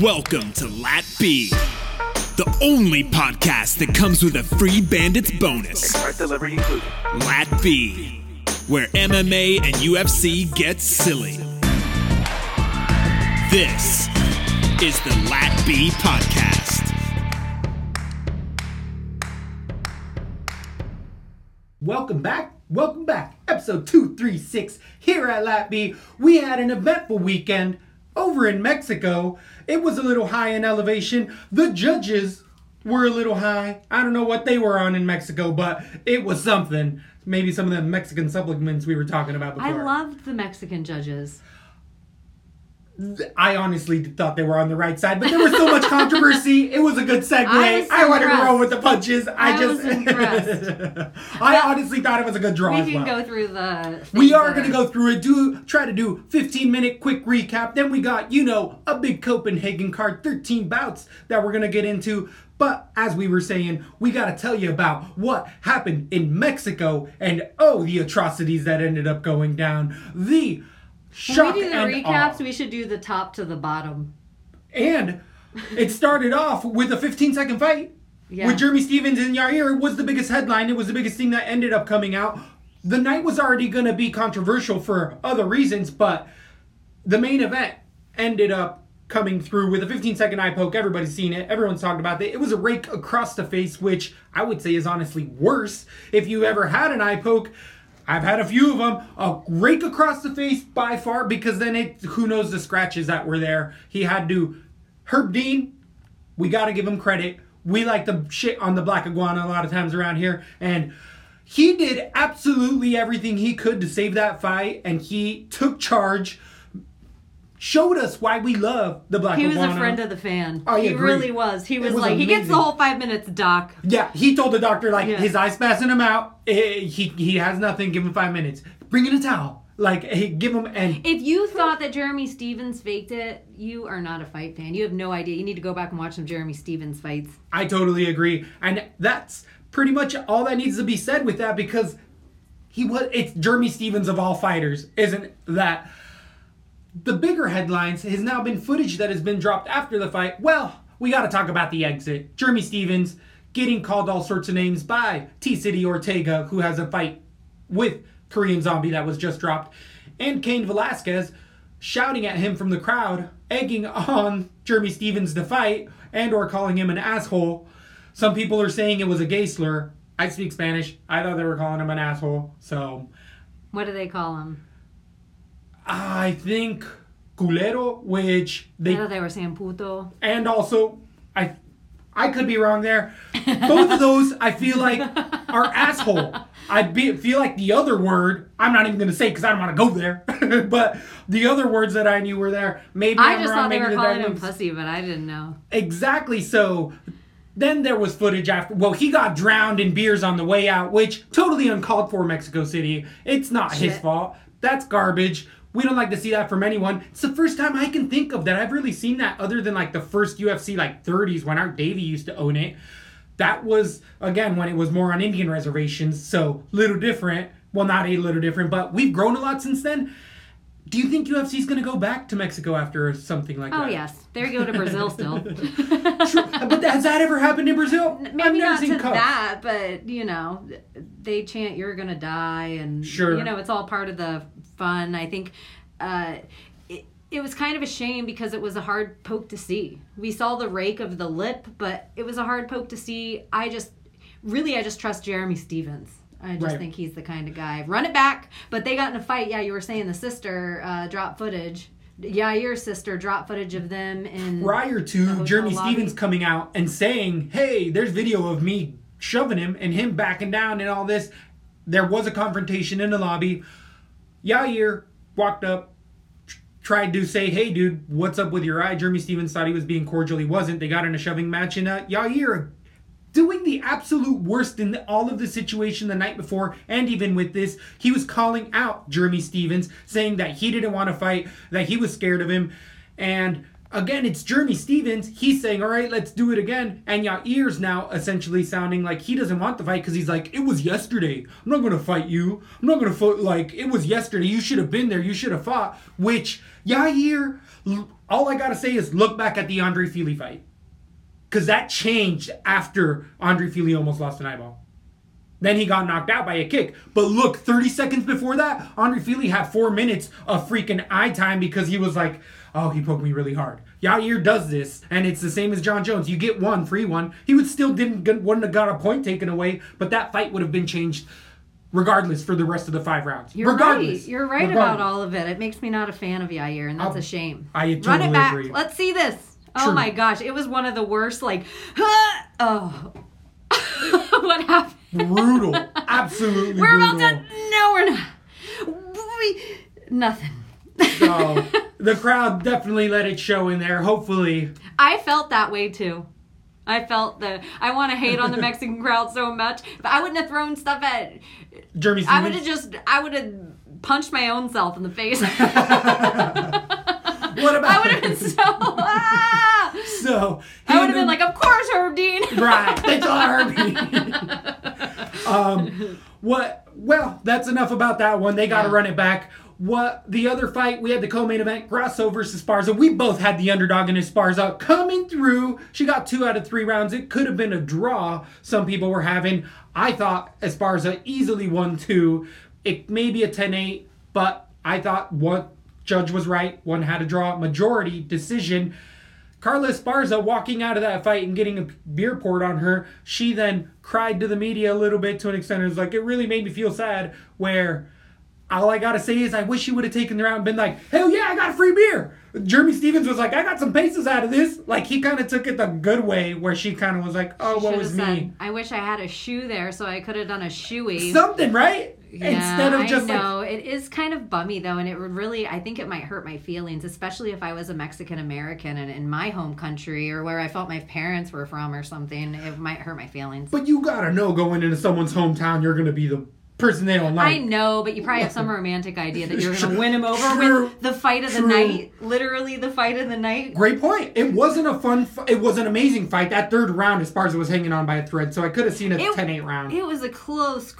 Welcome to Lat B, the only podcast that comes with a free bandits bonus. Lat B, where MMA and UFC get silly. This is the Lat B podcast. Welcome back. Welcome back. Episode 236 here at Lat B. We had an eventful weekend over in Mexico. It was a little high in elevation. The judges were a little high. I don't know what they were on in Mexico, but it was something. Maybe some of the Mexican supplements we were talking about before. I loved the Mexican judges. I honestly thought they were on the right side, but there was so much controversy. It was a good segue. I wanted to roll with the punches. I just was impressed. I honestly thought it was a good draw. We can go through the. We are going to go through it. Try to do 15-minute quick recap. Then we got a big Copenhagen card, 13 bouts that we're going to get into. But as we were saying, we got to tell you about what happened in Mexico and the atrocities that ended up going down. Shock when we do the recaps, we should do the top to the bottom. And it started off with a 15-second fight with Jeremy Stevens and Yair. It was the biggest headline. It was the biggest thing that ended up coming out. The night was already going to be controversial for other reasons, but the main event ended up coming through with a 15-second eye poke. Everybody's seen it. Everyone's talking about it. It was a rake across the face, which I would say is honestly worse. If you ever had an eye poke, I've had a few of them. A rake across the face by far, because then who knows the scratches that were there. He had to, Herb Dean, we got to give him credit. We like the shit on the Black Iguana a lot of times around here. And he did absolutely everything he could to save that fight. And he took charge, showed us why we love the Black Iguana. He was a friend of the fan. He really was. He was like, amazing. He gets the whole 5 minutes, doc. Yeah, he told the doctor, his eye's passing him out. He has nothing. Give him 5 minutes. Bring in a towel. Give him an... If you thought that Jeremy Stevens faked it, you are not a fight fan. You have no idea. You need to go back and watch some Jeremy Stevens fights. I totally agree. And that's pretty much all that needs to be said with that, because it's Jeremy Stevens of all fighters, isn't that... The bigger headlines has now been footage that has been dropped after the fight. Well, we got to talk about the exit. Jeremy Stevens getting called all sorts of names by T-City Ortega, who has a fight with Korean Zombie that was just dropped, and Cain Velasquez shouting at him from the crowd, egging on Jeremy Stevens to fight, and or calling him an asshole. Some people are saying it was a gay slur. I speak Spanish. I thought they were calling him an asshole, so... What do they call him? I think culero, which they... I thought they were saying puto. And also, I could be wrong there. Both of those, I feel like, are asshole. I feel like the other word, I'm not even going to say because I don't want to go there, but the other words that I knew were there, maybe I'm just wrong, thought they were calling him pussy, but I didn't know. Exactly, so... Then there was footage after... Well, he got drowned in beers on the way out, which totally uncalled for Mexico City. It's not his fault. That's garbage. We don't like to see that from anyone. It's the first time I can think of that I've really seen that, other than the first UFC 30s when Art Davey used to own it. That was, again, when it was more on Indian reservations, so little different. Well, not a little different, but we've grown a lot since then. Do you think UFC's going to go back to Mexico after something like that? Oh, yes. They go to Brazil still. True. But has that ever happened in Brazil? Maybe not to that, but, they chant, you're going to die, and, it's all part of the fun. I think it was kind of a shame because it was a hard poke to see. We saw the rake of the lip, but it was a hard poke to see. I just trust Jeremy Stevens. I just think he's the kind of guy. Run it back. But they got in a fight. Yeah, you were saying the sister dropped footage. Yeah, your sister dropped footage of them. Prior to Jeremy Stevens coming out and saying, hey, there's video of me shoving him and him backing down and all this. There was a confrontation in the lobby. Yair walked up, tried to say, hey, dude, what's up with your eye? Jeremy Stevens thought he was being cordial. He wasn't. They got in a shoving match, and Yair... doing the absolute worst in all of the situation the night before, and even with this, he was calling out Jeremy Stevens, saying that he didn't want to fight, that he was scared of him. And again, it's Jeremy Stevens. He's saying, all right, let's do it again. And Yair's now essentially sounding like he doesn't want the fight because he's like, it was yesterday. I'm not going to fight you. I'm not going to fight. It was yesterday. You should have been there. You should have fought. Which Yair all I gotta say is look back at the Andre Fili fight, because that changed after Andre Fili almost lost an eyeball. Then he got knocked out by a kick. But look, 30 seconds before that, Andre Fili had 4 minutes of freaking eye time because he was like, oh, he poked me really hard. Yair does this, and it's the same as John Jones. You get one, free one. He would still wouldn't have got a point taken away, but that fight would have been changed regardless for the rest of the 5 rounds. You're right about all of it. It makes me not a fan of Yair, and that's a shame. I totally agree. Let's see this. True. Oh, my gosh. It was one of the worst, like, oh. What happened? Brutal. Absolutely we're brutal. We're about done. No, we're not. Nothing. So, the crowd definitely let it show in there, hopefully. I felt that way, too. I want to hate on the Mexican crowd so much. But I wouldn't have thrown stuff at Jeremy Stevens. I would have punched my own self in the face. What about I would have been so, So I would have been like, of course, Herb Dean. Right. They thought Herb Dean. Well, that's enough about that one. They got to run it back. The other fight, we had the co-main event, Grasso versus Esparza. We both had the underdog in Esparza coming through. She got 2 out of 3 rounds. It could have been a draw some people were having. I thought Esparza easily won 2. It may be a 10-8, but I thought what judge was right. One had a draw. Majority decision. Carla Esparza walking out of that fight and getting a beer poured on her. She then cried to the media a little bit to an extent. It was like, it really made me feel sad where all I got to say is I wish she would have taken the round and been like, hell yeah, I got a free beer. Jeremy Stevens was like, I got some pesos out of this. Like, he kind of took it the good way where she kind of was like, oh, what was me? I wish I had a shoe there so I could have done a shoey. Something, right? Yeah, instead of just it is kind of bummy though, and it would really, I think it might hurt my feelings, especially if I was a Mexican American and in my home country or where I felt my parents were from or something. It might hurt my feelings. But you gotta know going into someone's hometown, you're gonna be the person they don't like. I know, but you probably have some romantic idea that you're going to win him over with the fight of the night. Literally the fight of the night. Great point. It wasn't a fun fight. It was an amazing fight. That third round, Esparza was hanging on by a thread, so I could have seen a 10-8 round. It was a close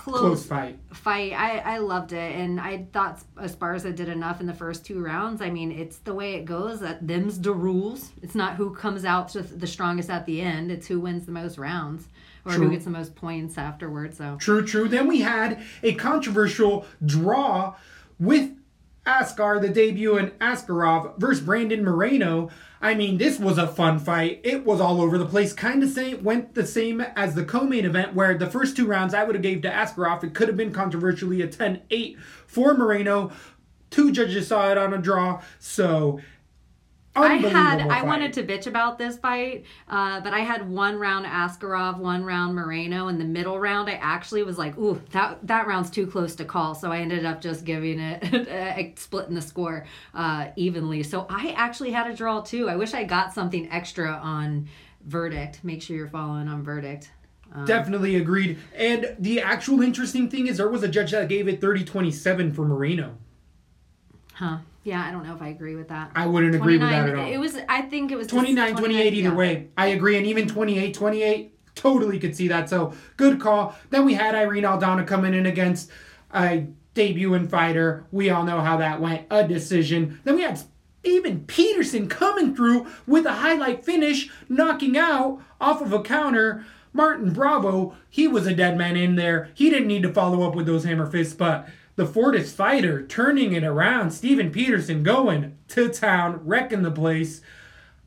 fight. I loved it, and I thought Esparza did enough in the first 2 rounds. I mean, it's the way it goes. Them's the rules. It's not who comes out the strongest at the end. It's who wins the most rounds. Or who gets the most points afterwards. So. True. Then we had a controversial draw with Askar, the debut in Askarov versus Brandon Moreno. I mean, this was a fun fight. It was all over the place. Kind of went the same as the co-main event where the first 2 rounds I would have gave to Askarov. It could have been controversially a 10-8 for Moreno. 2 judges saw it on a draw. So I wanted to bitch about this fight, but I had 1 round Askarov, 1 round Moreno, and the middle round I actually was like, ooh, that round's too close to call, so I ended up just giving it, splitting the score evenly. So I actually had a draw too. I wish I got something extra on Verdict. Make sure you're following on Verdict. Definitely agreed. And the actual interesting thing is there was a judge that gave it 30-27 for Moreno. Huh. Yeah, I don't know if I agree with that. I wouldn't agree with that at all. I think it was 29-28 either way. I agree. And even 28-28, totally could see that. So, good call. Then we had Irene Aldana coming in against a debuting fighter. We all know how that went. A decision. Then we had Steven Peterson coming through with a highlight finish, knocking out off of a counter. Martin Bravo, he was a dead man in there. He didn't need to follow up with those hammer fists, but the Fortis fighter turning it around. Steven Peterson going to town, wrecking the place.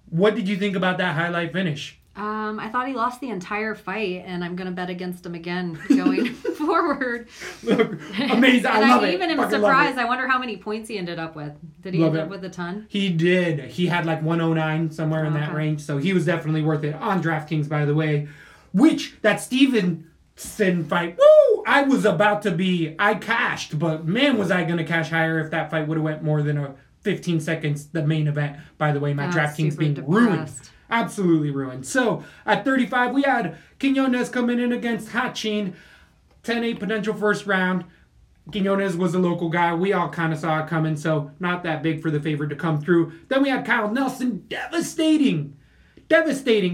What did you think about that highlight finish? I thought he lost the entire fight, and I'm going to bet against him again going forward. Look, amazing. I am surprised. I wonder how many points he ended up with. Did he end up with a ton? He did. He had like 109 somewhere in that range, so he was definitely worth it on DraftKings, by the way. Which, that Stevenson fight, woo! I was about to be, I cashed, but man, was I going to cash higher if that fight would have went more than 15 seconds, the main event. By the way, my DraftKings being depressed. Ruined. Absolutely ruined. So, at 35, we had Quinonez coming in against Hachin. 10-8 potential first round. Quinonez was a local guy. We all kind of saw it coming, so not that big for the favorite to come through. Then we had Kyle Nelson, devastating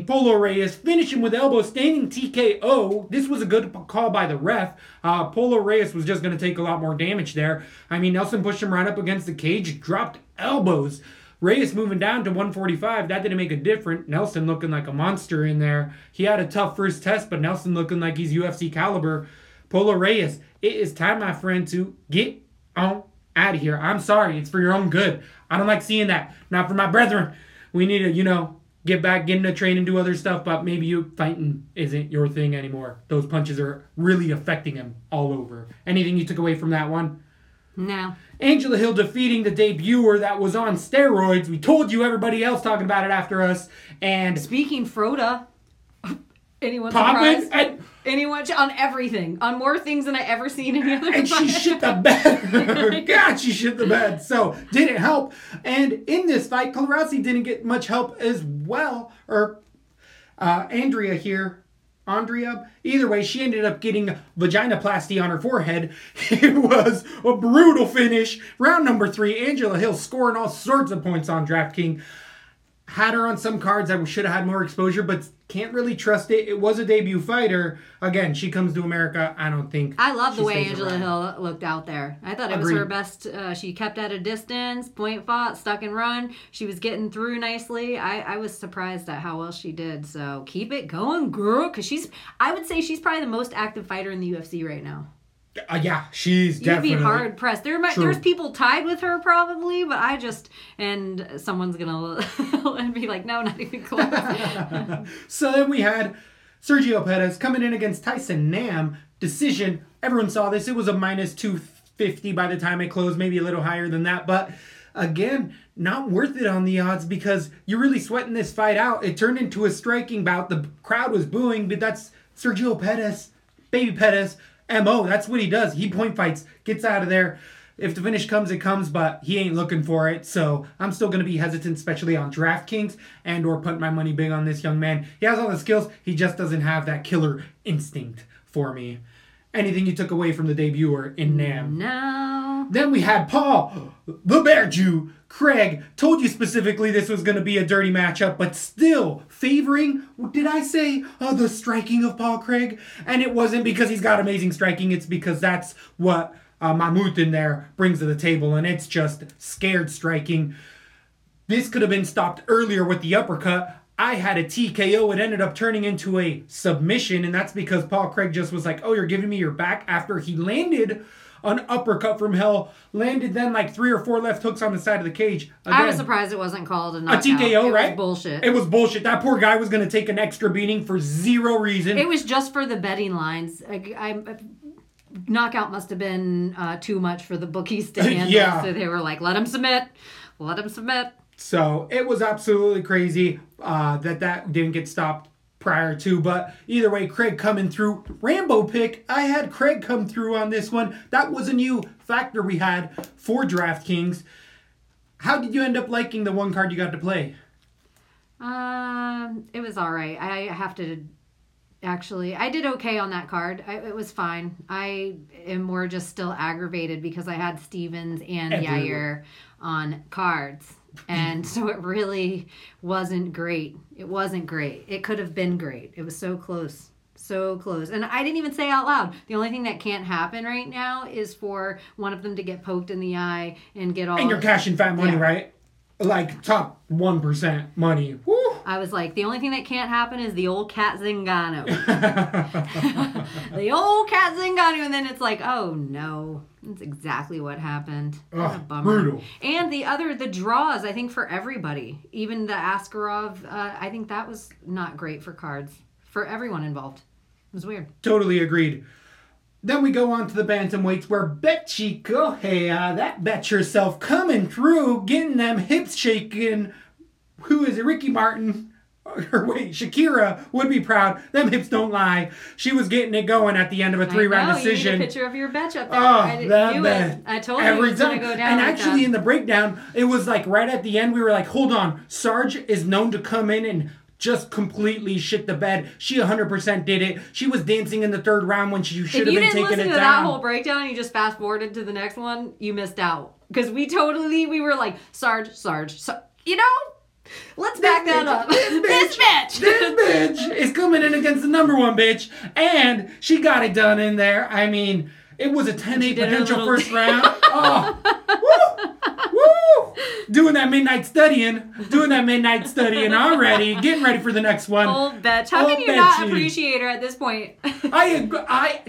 Polo Reyes, finishing with elbow, standing TKO. This was a good call by the ref. Polo Reyes was just going to take a lot more damage there. I mean, Nelson pushed him right up against the cage, dropped elbows. Reyes moving down to 145, that didn't make a difference. Nelson looking like a monster in there. He had a tough first test, but Nelson looking like he's UFC caliber. Polo Reyes, it is time, my friend, to get on out of here. I'm sorry. It's for your own good. I don't like seeing that. Not for my brethren. We need to, get back, get in the train and do other stuff, but maybe you fighting isn't your thing anymore. Those punches are really affecting him all over. Anything you took away from that one? No. Angela Hill defeating the debuter that was on steroids. We told you, everybody else talking about it after us. And speaking Froda, anyone surprised? Anyone on everything, on more things than I ever seen any other. And she shit the bed. God, she shit the bed. So didn't help. And in this fight, Colarossi didn't get much help as well. Or Andrea here. Andrea. Either way, she ended up getting vaginoplasty on her forehead. It was a brutal finish. Round number 3. Angela Hill scoring all sorts of points on DraftKings. Had her on some cards that should have had more exposure, but can't really trust it. It was a debut fighter. Again, she comes to America. I don't think. I love the way Angela Hill looked out there. I thought it was her best. She kept at a distance, point fought, stuck and run. She was getting through nicely. I was surprised at how well she did. So keep it going, girl. Because I would say she's probably the most active fighter in the UFC right now. Yeah, she's definitely. You'd be hard pressed. There's people tied with her probably, but and someone's going to be like, no, not even close. So then we had Sergio Pettis coming in against Tyson Nam. Decision. Everyone saw this. It was a minus 250 by the time it closed, maybe a little higher than that. But again, not worth it on the odds because you're really sweating this fight out. It turned into a striking bout. The crowd was booing, but that's Sergio Pettis, baby Pettis. M.O., that's what he does. He point fights, gets out of there. If the finish comes, it comes, but he ain't looking for it. So I'm still going to be hesitant, especially on DraftKings and or put my money big on this young man. He has all the skills. He just doesn't have that killer instinct for me. Anything you took away from the debuter in Nam? No. Then we had Paul, the Bear Jew, Craig. Told you specifically this was going to be a dirty matchup, but still favoring, did I say, the striking of Paul Craig? And it wasn't because he's got amazing striking. It's because that's what Mahmoud in there brings to the table, and it's just scared striking. This could have been stopped earlier with the uppercut. I had a TKO. It ended up turning into a submission, and that's because Paul Craig just was like, oh, you're giving me your back after he landed an uppercut from hell, landed then like 3 or 4 left hooks on the side of the cage. Again, I was surprised it wasn't called a knockout. A TKO, it right? It was bullshit. It was bullshit. That poor guy was going to take an extra beating for zero reason. It was just for the betting lines. Knockout must have been too much for the bookies to handle, yeah. So they were like, let him submit. Let him submit. So it was absolutely crazy that didn't get stopped prior to. But either way, Craig coming through. Rambo pick. I had Craig come through on this one. That was a new factor we had for DraftKings. How did you end up liking the one card you got to play? It was all right. I have to... Actually, I did okay on that card. It was fine. I am more just still aggravated because I had Stevens and Yair on cards. And so it really wasn't great. It wasn't great. It could have been great. It was so close. So close. And I didn't even say out loud. The only thing that can't happen right now is for one of them to get poked in the eye and get all... And you're cashing fat money, yeah. Right? Like top 1% money. Woo! I was like, the only thing that can't happen is the old Cat Zingano. The old Cat Zingano. And then it's like, oh, no. That's exactly what happened. That's a bummer. Brutal. And the draws, I think, for everybody. Even the Askarov, I think that was not great for cards. For everyone involved. It was weird. Totally agreed. Then we go on to the bantamweights where Betchico, hey, that bet yourself, coming through, getting them hips shaking. Who is it? Ricky Martin. Or wait, Shakira would be proud. Them hips don't lie. She was getting it going at the end of a 3-round decision. You need a picture of your bitch up there. I told you it was going to go down. And actually in the breakdown, it was like right at the end, we were like, hold on. Sarge is known to come in and just completely shit the bed. She 100% did it. She was dancing in the 3rd round when she should have been taking it down. If you didn't listen to that whole breakdown and you just fast forwarded to the next one, you missed out. Because we were like, Sarge, you know? Let's back that up. This bitch is coming in against the number 1 bitch, and she got it done in there. I mean, it was a 10-8 potential first round. Oh, woo! doing that midnight studying already, getting ready for the next one. Old Betch. How can you not appreciate her at this point? I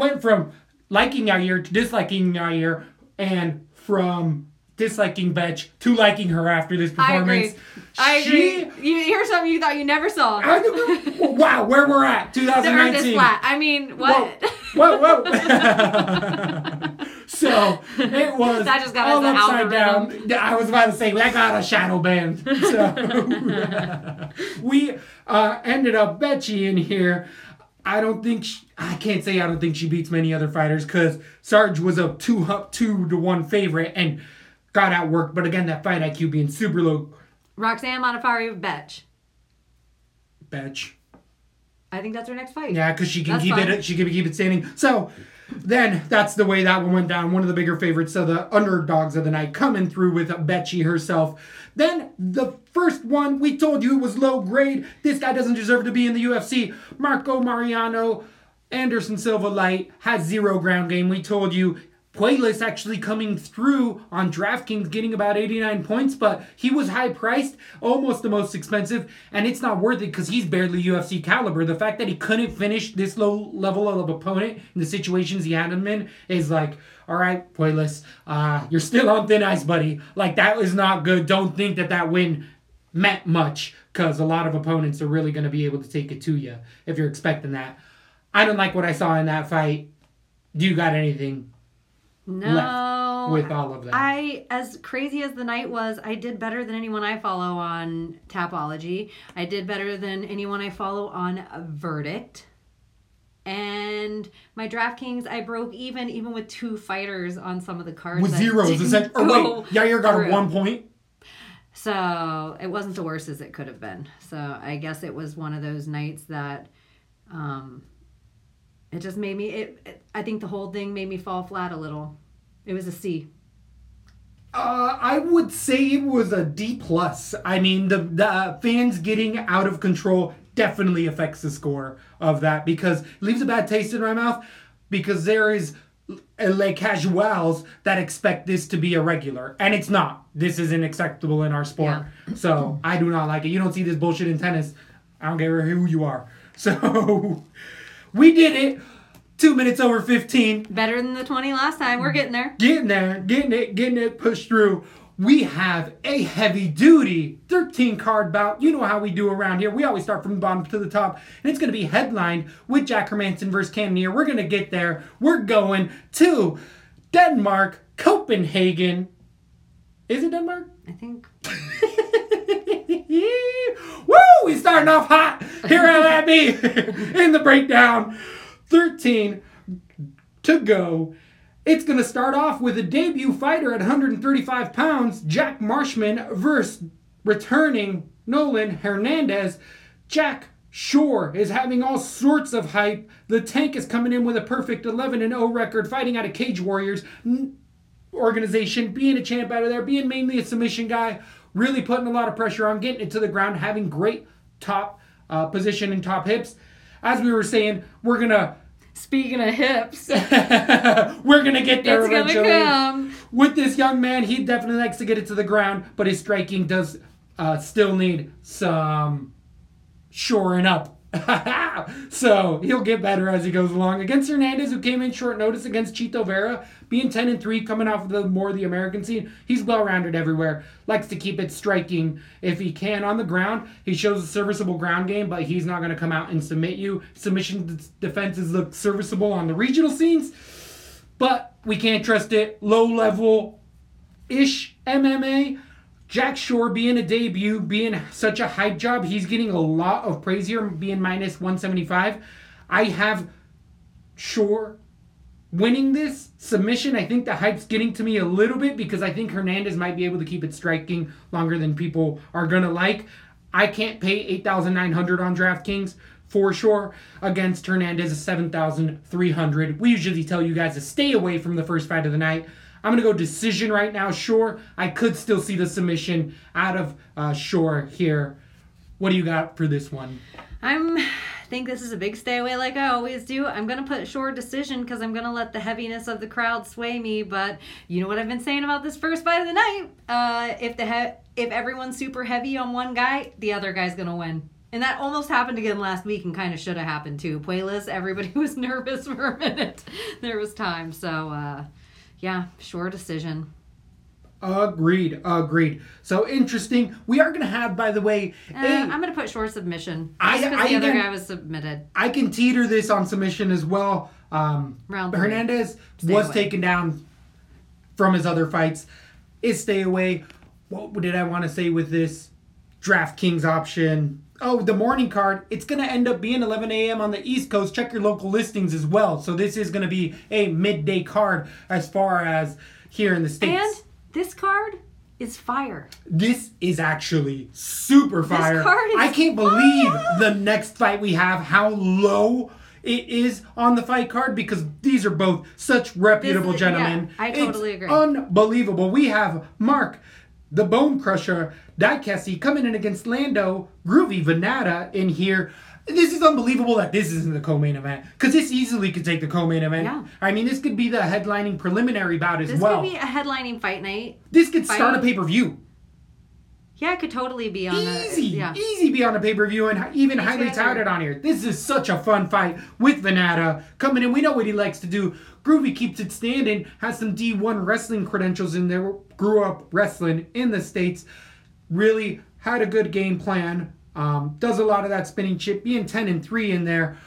went from liking Yair to disliking Yair, and from disliking Betch to liking her after this performance. I agree. You hear something you thought you never saw. Wow, where we're at, 2019. This flat. I mean, what? Whoa. So, it was that just got all upside down. I was about to say, that got a shadow band. So, we ended up Betchy in here. I can't say I don't think she beats many other fighters, because Sarge was a 2-1 favorite and got outworked. But again, that fight IQ being super low. Roxanne Modafferi, Betch. I think that's her next fight. Yeah, because she can keep it standing. So then that's the way that one went down. One of the bigger favorites of the underdogs of the night coming through with Betchy herself. Then the first one, we told you it was low grade. This guy doesn't deserve to be in the UFC. Marco Mariano, Anderson Silva Light, has zero ground game. We told you. Pueyles actually coming through on DraftKings, getting about 89 points, but he was high-priced, almost the most expensive, and it's not worth it because he's barely UFC caliber. The fact that he couldn't finish this low level of opponent in the situations he had him in is like, all right, Pueyles, you're still on thin ice, buddy. Like, that is not good. Don't think that win meant much, because a lot of opponents are really going to be able to take it to you if you're expecting that. I don't like what I saw in that fight. Do you got anything? No, with all of that, as crazy as the night was, I did better than anyone I follow on Tapology. I did better than anyone I follow on Verdict, and my DraftKings I broke even with two fighters on some of the cards with zeros. Yair got a 1 point, so it wasn't the worst as it could have been. So I guess it was one of those nights that, it just made me. I think the whole thing made me fall flat a little. It was a C. I would say it was a D+. I mean, the fans getting out of control definitely affects the score of that, because it leaves a bad taste in my mouth, because there is LA casuals that expect this to be a regular, and it's not. This isn't acceptable in our sport. Yeah. So I do not like it. You don't see this bullshit in tennis. I don't care who you are. So... we did it. 2 minutes over 15. Better than the 20 last time. We're getting there. Getting it pushed through. We have a heavy-duty 13-card bout. You know how we do around here. We always start from the bottom to the top. And it's going to be headlined with Jack Hermanson versus Cannonier. We're going to get there. We're going to Denmark, Copenhagen. Is it Denmark? I think. Woo! We're starting off hot here at Lat B in the breakdown. 13 to go. It's going to start off with a debut fighter at 135 pounds, Jack Marshman versus returning Nolan Hernandez. Jack Shore is having all sorts of hype. The tank is coming in with a perfect 11-0 record, fighting out of Cage Warriors organization, being a champ out of there, being mainly a submission guy. Really putting a lot of pressure on, getting it to the ground, having great top position and top hips. As we were saying, we're going to... Speaking of hips. We're going to get there eventually. It's going to come. With this young man, he definitely likes to get it to the ground, but his striking does still need some shoring up. So he'll get better as he goes along. Against Hernandez, who came in short notice against Chito Vera, being 10-3, coming off of the American scene, he's well-rounded everywhere. Likes to keep it striking if he can on the ground. He shows a serviceable ground game, but he's not going to come out and submit you. Submission defenses look serviceable on the regional scenes, but we can't trust it. Low-level-ish MMA. Jack Shore being a debut, being such a hype job, he's getting a lot of praise here, being -175. I have Shore winning this submission. I think the hype's getting to me a little bit, because I think Hernandez might be able to keep it striking longer than people are going to like. I can't pay $8,900 on DraftKings for Shore against Hernandez at $7,300. We usually tell you guys to stay away from the first fight of the night. I'm going to go decision right now. Shore, I could still see the submission out of Shore here. What do you got for this one? I think this is a big stay away like I always do. I'm going to put Shore decision because I'm going to let the heaviness of the crowd sway me. But you know what I've been saying about this first fight of the night? If everyone's super heavy on one guy, the other guy's going to win. And that almost happened again last week and kind of should have happened too. Pueyles, everybody was nervous for a minute. There was time. So, yeah, Shore decision. Agreed. So interesting. We are going to have, by the way... I'm going to put Shore submission. Because the other guy was submitted. I can teeter this on submission as well. Hernandez was taken down from his other fights. Is stay away. What did I want to say with this DraftKings option? Oh, the morning card. It's going to end up being 11 a.m. on the East Coast. Check your local listings as well. So this is going to be a midday card as far as here in the States. And this card is fire. This is actually super fire. This card is I can't believe fire. The next fight we have, how low it is on the fight card, because these are both such reputable gentlemen. Yeah, I totally agree. Unbelievable. We have Mark, the Bone Crusher, Die Cassi, coming in against Lando Groovy Venata in here. This is unbelievable that this isn't the co-main event, because this easily could take the co-main event. Yeah. I mean, this could be the headlining preliminary bout as well. This could be a headlining fight night. This could start a pay-per-view. Yeah, it could totally be on easy be on a pay-per-view and even highly touted on here. This is such a fun fight with Venata coming in. We know what he likes to do. Groovy keeps it standing, has some D1 wrestling credentials in there, grew up wrestling in the States, really had a good game plan. Does a lot of that spinning chip, being 10-3 in there.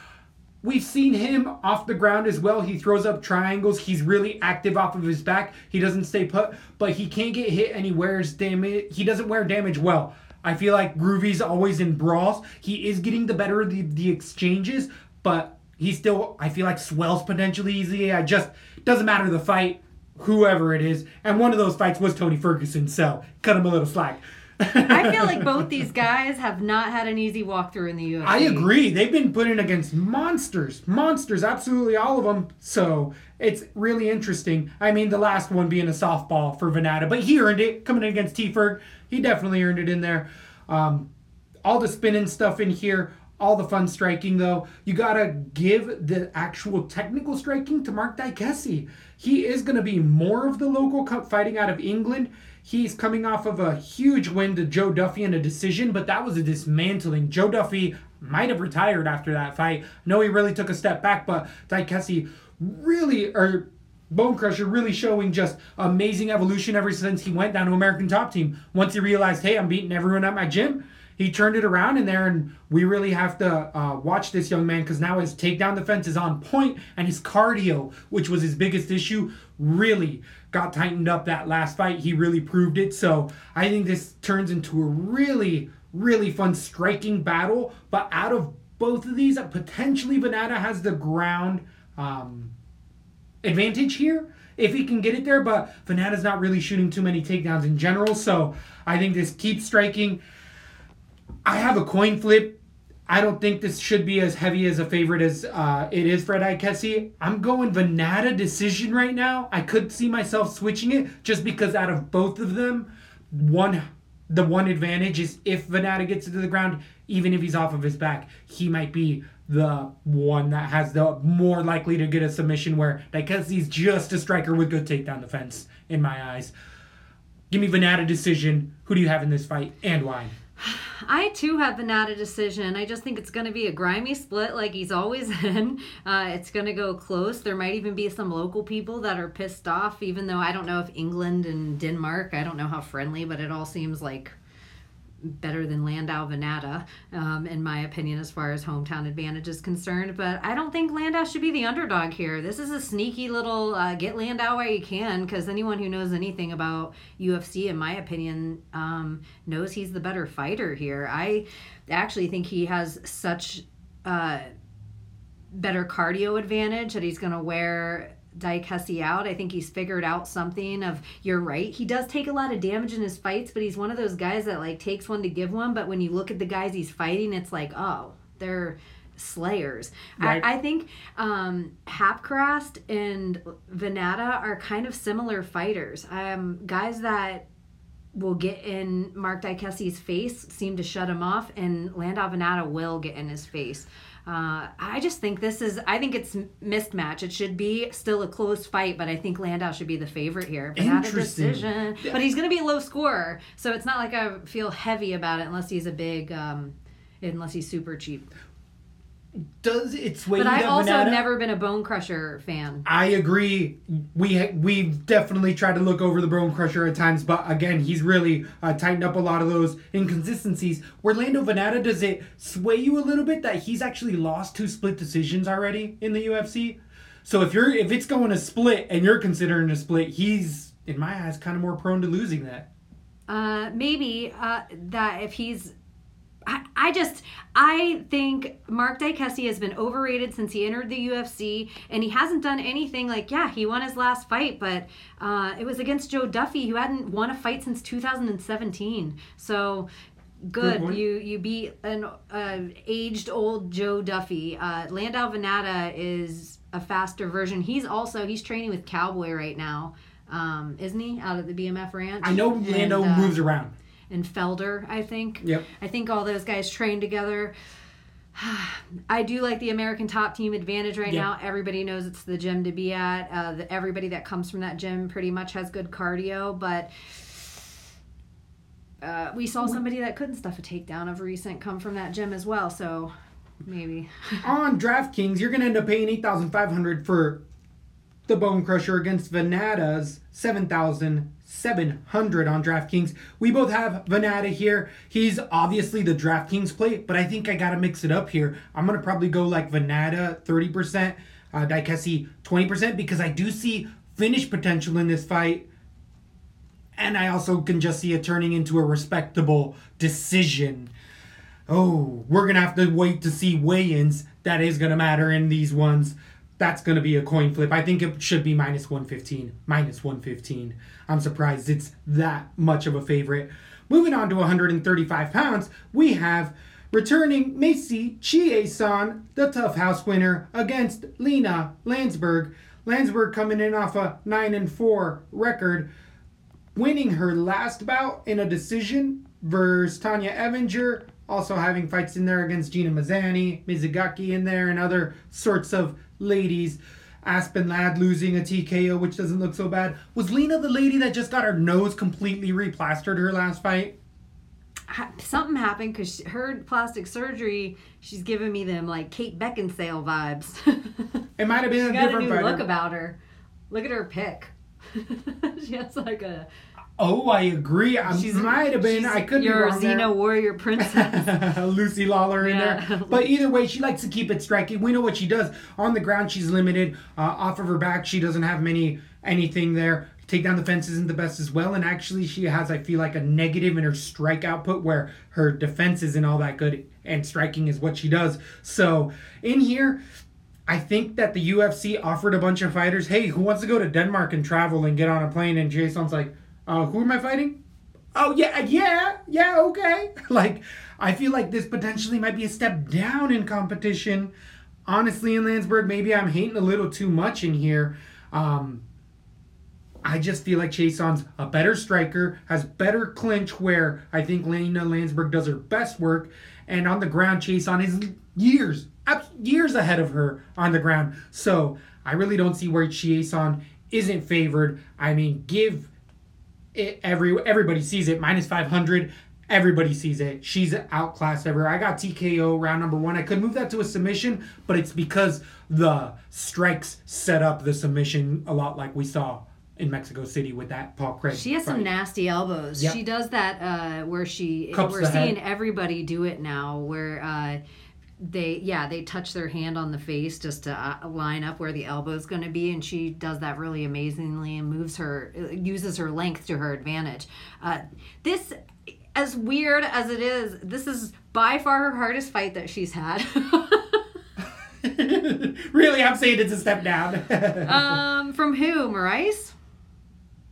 We've seen him off the ground as well. He throws up triangles. He's really active off of his back. He doesn't stay put, but he can't get hit and he wears damage. He doesn't wear damage well. I feel like Groovy's always in brawls. He is getting the better of the exchanges, but he still, I feel like, swells potentially easily. I just, doesn't matter the fight, whoever it is. And one of those fights was Tony Ferguson, so cut him a little slack. I feel like both these guys have not had an easy walkthrough in the UFC. I agree. They've been put in against monsters, absolutely all of them. So it's really interesting. I mean, the last one being a softball for Venata, but he earned it coming in against T-Ferg. He definitely earned it in there. All the spinning stuff in here, all the fun striking though. You gotta give the actual technical striking to Mark Die Cassi. He is gonna be more of the local cup fighting out of England. He's coming off of a huge win to Joe Duffy in a decision, but that was a dismantling. Joe Duffy might have retired after that fight. No, he really took a step back, but Die Cassi Bone Crusher really showing just amazing evolution ever since he went down to American Top Team. Once he realized, hey, I'm beating everyone at my gym, he turned it around in there, and we really have to watch this young man, because now his takedown defense is on point, and his cardio, which was his biggest issue, really got tightened up that last fight. He really proved it. So I think this turns into a really, really fun striking battle. But out of both of these, potentially Venata has the ground advantage here if he can get it there. But Venata's not really shooting too many takedowns in general. So I think this keeps striking. I have a coin flip. I don't think this should be as heavy as a favorite as it is for Die Cassi. I'm going Venata decision right now. I could see myself switching it just because out of both of them, the one advantage is if Venata gets it to the ground, even if he's off of his back, he might be the one that has the more likely to get a submission, where Die Cassi's just a striker with good takedown defense in my eyes. Give me Venata decision. Who do you have in this fight and why? I, too, have Venata decision. I just think it's going to be a grimy split like he's always in. It's going to go close. There might even be some local people that are pissed off, even though I don't know if England and Denmark, I don't know how friendly, but it all seems like better than Landau Venata, in my opinion, as far as hometown advantage is concerned. But I don't think Landau should be the underdog here. This is a sneaky little get Landau while you can, because anyone who knows anything about UFC, in my opinion, knows he's the better fighter here. I actually think he has such better cardio advantage that he's going to wear Die Cassi out. I think he's figured out something of, you're right, he does take a lot of damage in his fights, but he's one of those guys that like takes one to give one. But when you look at the guys he's fighting, it's like, oh, they're slayers. Right. I think Hapcrast and Venata are kind of similar fighters. Guys that will get in Mark Die Cassi's face, seem to shut him off, and Lando Venata will get in his face. I just think it's mismatch. It should be still a close fight, but I think Landau should be the favorite here. But not a decision. Yeah. But he's going to be a low scorer, so it's not like I feel heavy about it unless he's unless he's super cheap. But I've also never been a Bone Crusher fan. I agree. We've definitely tried to look over the Bone Crusher at times, but again, he's really tightened up a lot of those inconsistencies. Where Lando Venata, does it sway you a little bit that he's actually lost 2 split decisions already in the UFC? So if it's going to split and you're considering a split, he's, in my eyes, kind of more prone to losing that. Maybe that if he's... I think Mark Die Cassi has been overrated since he entered the UFC, and he hasn't done anything he won his last fight, but it was against Joe Duffy, who hadn't won a fight since 2017. So good you beat an aged old Joe Duffy. Lando Venata is a faster version. He's training with Cowboy right now, isn't he? Out at the BMF ranch. I know Lando moves around. And Felder, I think. Yep. I think all those guys train together. I do like the American Top Team advantage now. Everybody knows it's the gym to be at. Everybody that comes from that gym pretty much has good cardio, but we saw somebody that couldn't stuff a takedown of recent come from that gym as well, so maybe. On DraftKings, you're going to end up paying $8,500 for the Bone Crusher against Venata's $7,700 on DraftKings. We both have Venata here. He's obviously the DraftKings play, but I think I gotta mix it up here. I'm gonna probably go Venata 30%, Die Cassi 20%, because I do see finish potential in this fight, and I also can just see it turning into a respectable decision. Oh, we're gonna have to wait to see weigh-ins. That is gonna matter in these ones. That's going to be a coin flip. I think it should be -115. I'm surprised it's that much of a favorite. Moving on to 135 pounds, we have returning Macy Chieson, the Tough House winner, against Lena Landsberg. Landsberg coming in off a 9-4 record, winning her last bout in a decision versus Tanya Evinger, also having fights in there against Gina Mazzani, Mizugaki in there, and other sorts of ladies. Aspen Lad losing a TKO, which doesn't look so bad. Was Lena the lady that just got her nose completely replastered her last fight? Something happened because her plastic surgery, she's giving me them Kate Beckinsale vibes. It might have been a different fighter. Look about her. Look at her pick. She has Oh, I agree. I could be wrong there. You're a Xena warrior princess. Lucy Lawlor in there. But either way, she likes to keep it striking. We know what she does. On the ground, she's limited. Off of her back, she doesn't have anything there. Take down the fence isn't the best as well. And actually, she has, I feel like, a negative in her strike output where her defense isn't all that good and striking is what she does. So in here, I think that the UFC offered a bunch of fighters, hey, who wants to go to Denmark and travel and get on a plane? And Jason's like, who am I fighting? Oh, yeah, okay. I feel like this potentially might be a step down in competition. Honestly, in Landsberg, maybe I'm hating a little too much in here. I just feel like Chieson's a better striker, has better clinch, where I think Lena Landsberg does her best work. And on the ground, Chieson is years ahead of her on the ground. So I really don't see where Chieson isn't favored. I mean, everybody sees it. -500. Everybody sees it. She's outclassed everywhere. I got TKO round number 1. I could move that to a submission, but it's because the strikes set up the submission a lot, like we saw in Mexico City with that Paul Craig. She has some nasty elbows. Yep. She does that we're seeing head. Everybody do it now, where they touch their hand on the face just to line up where the elbow's going to be, and she does that really amazingly and uses her length to her advantage. This, as weird as it is, this is by far her hardest fight that she's had. Really, I'm saying it's a step down. From who? Marais?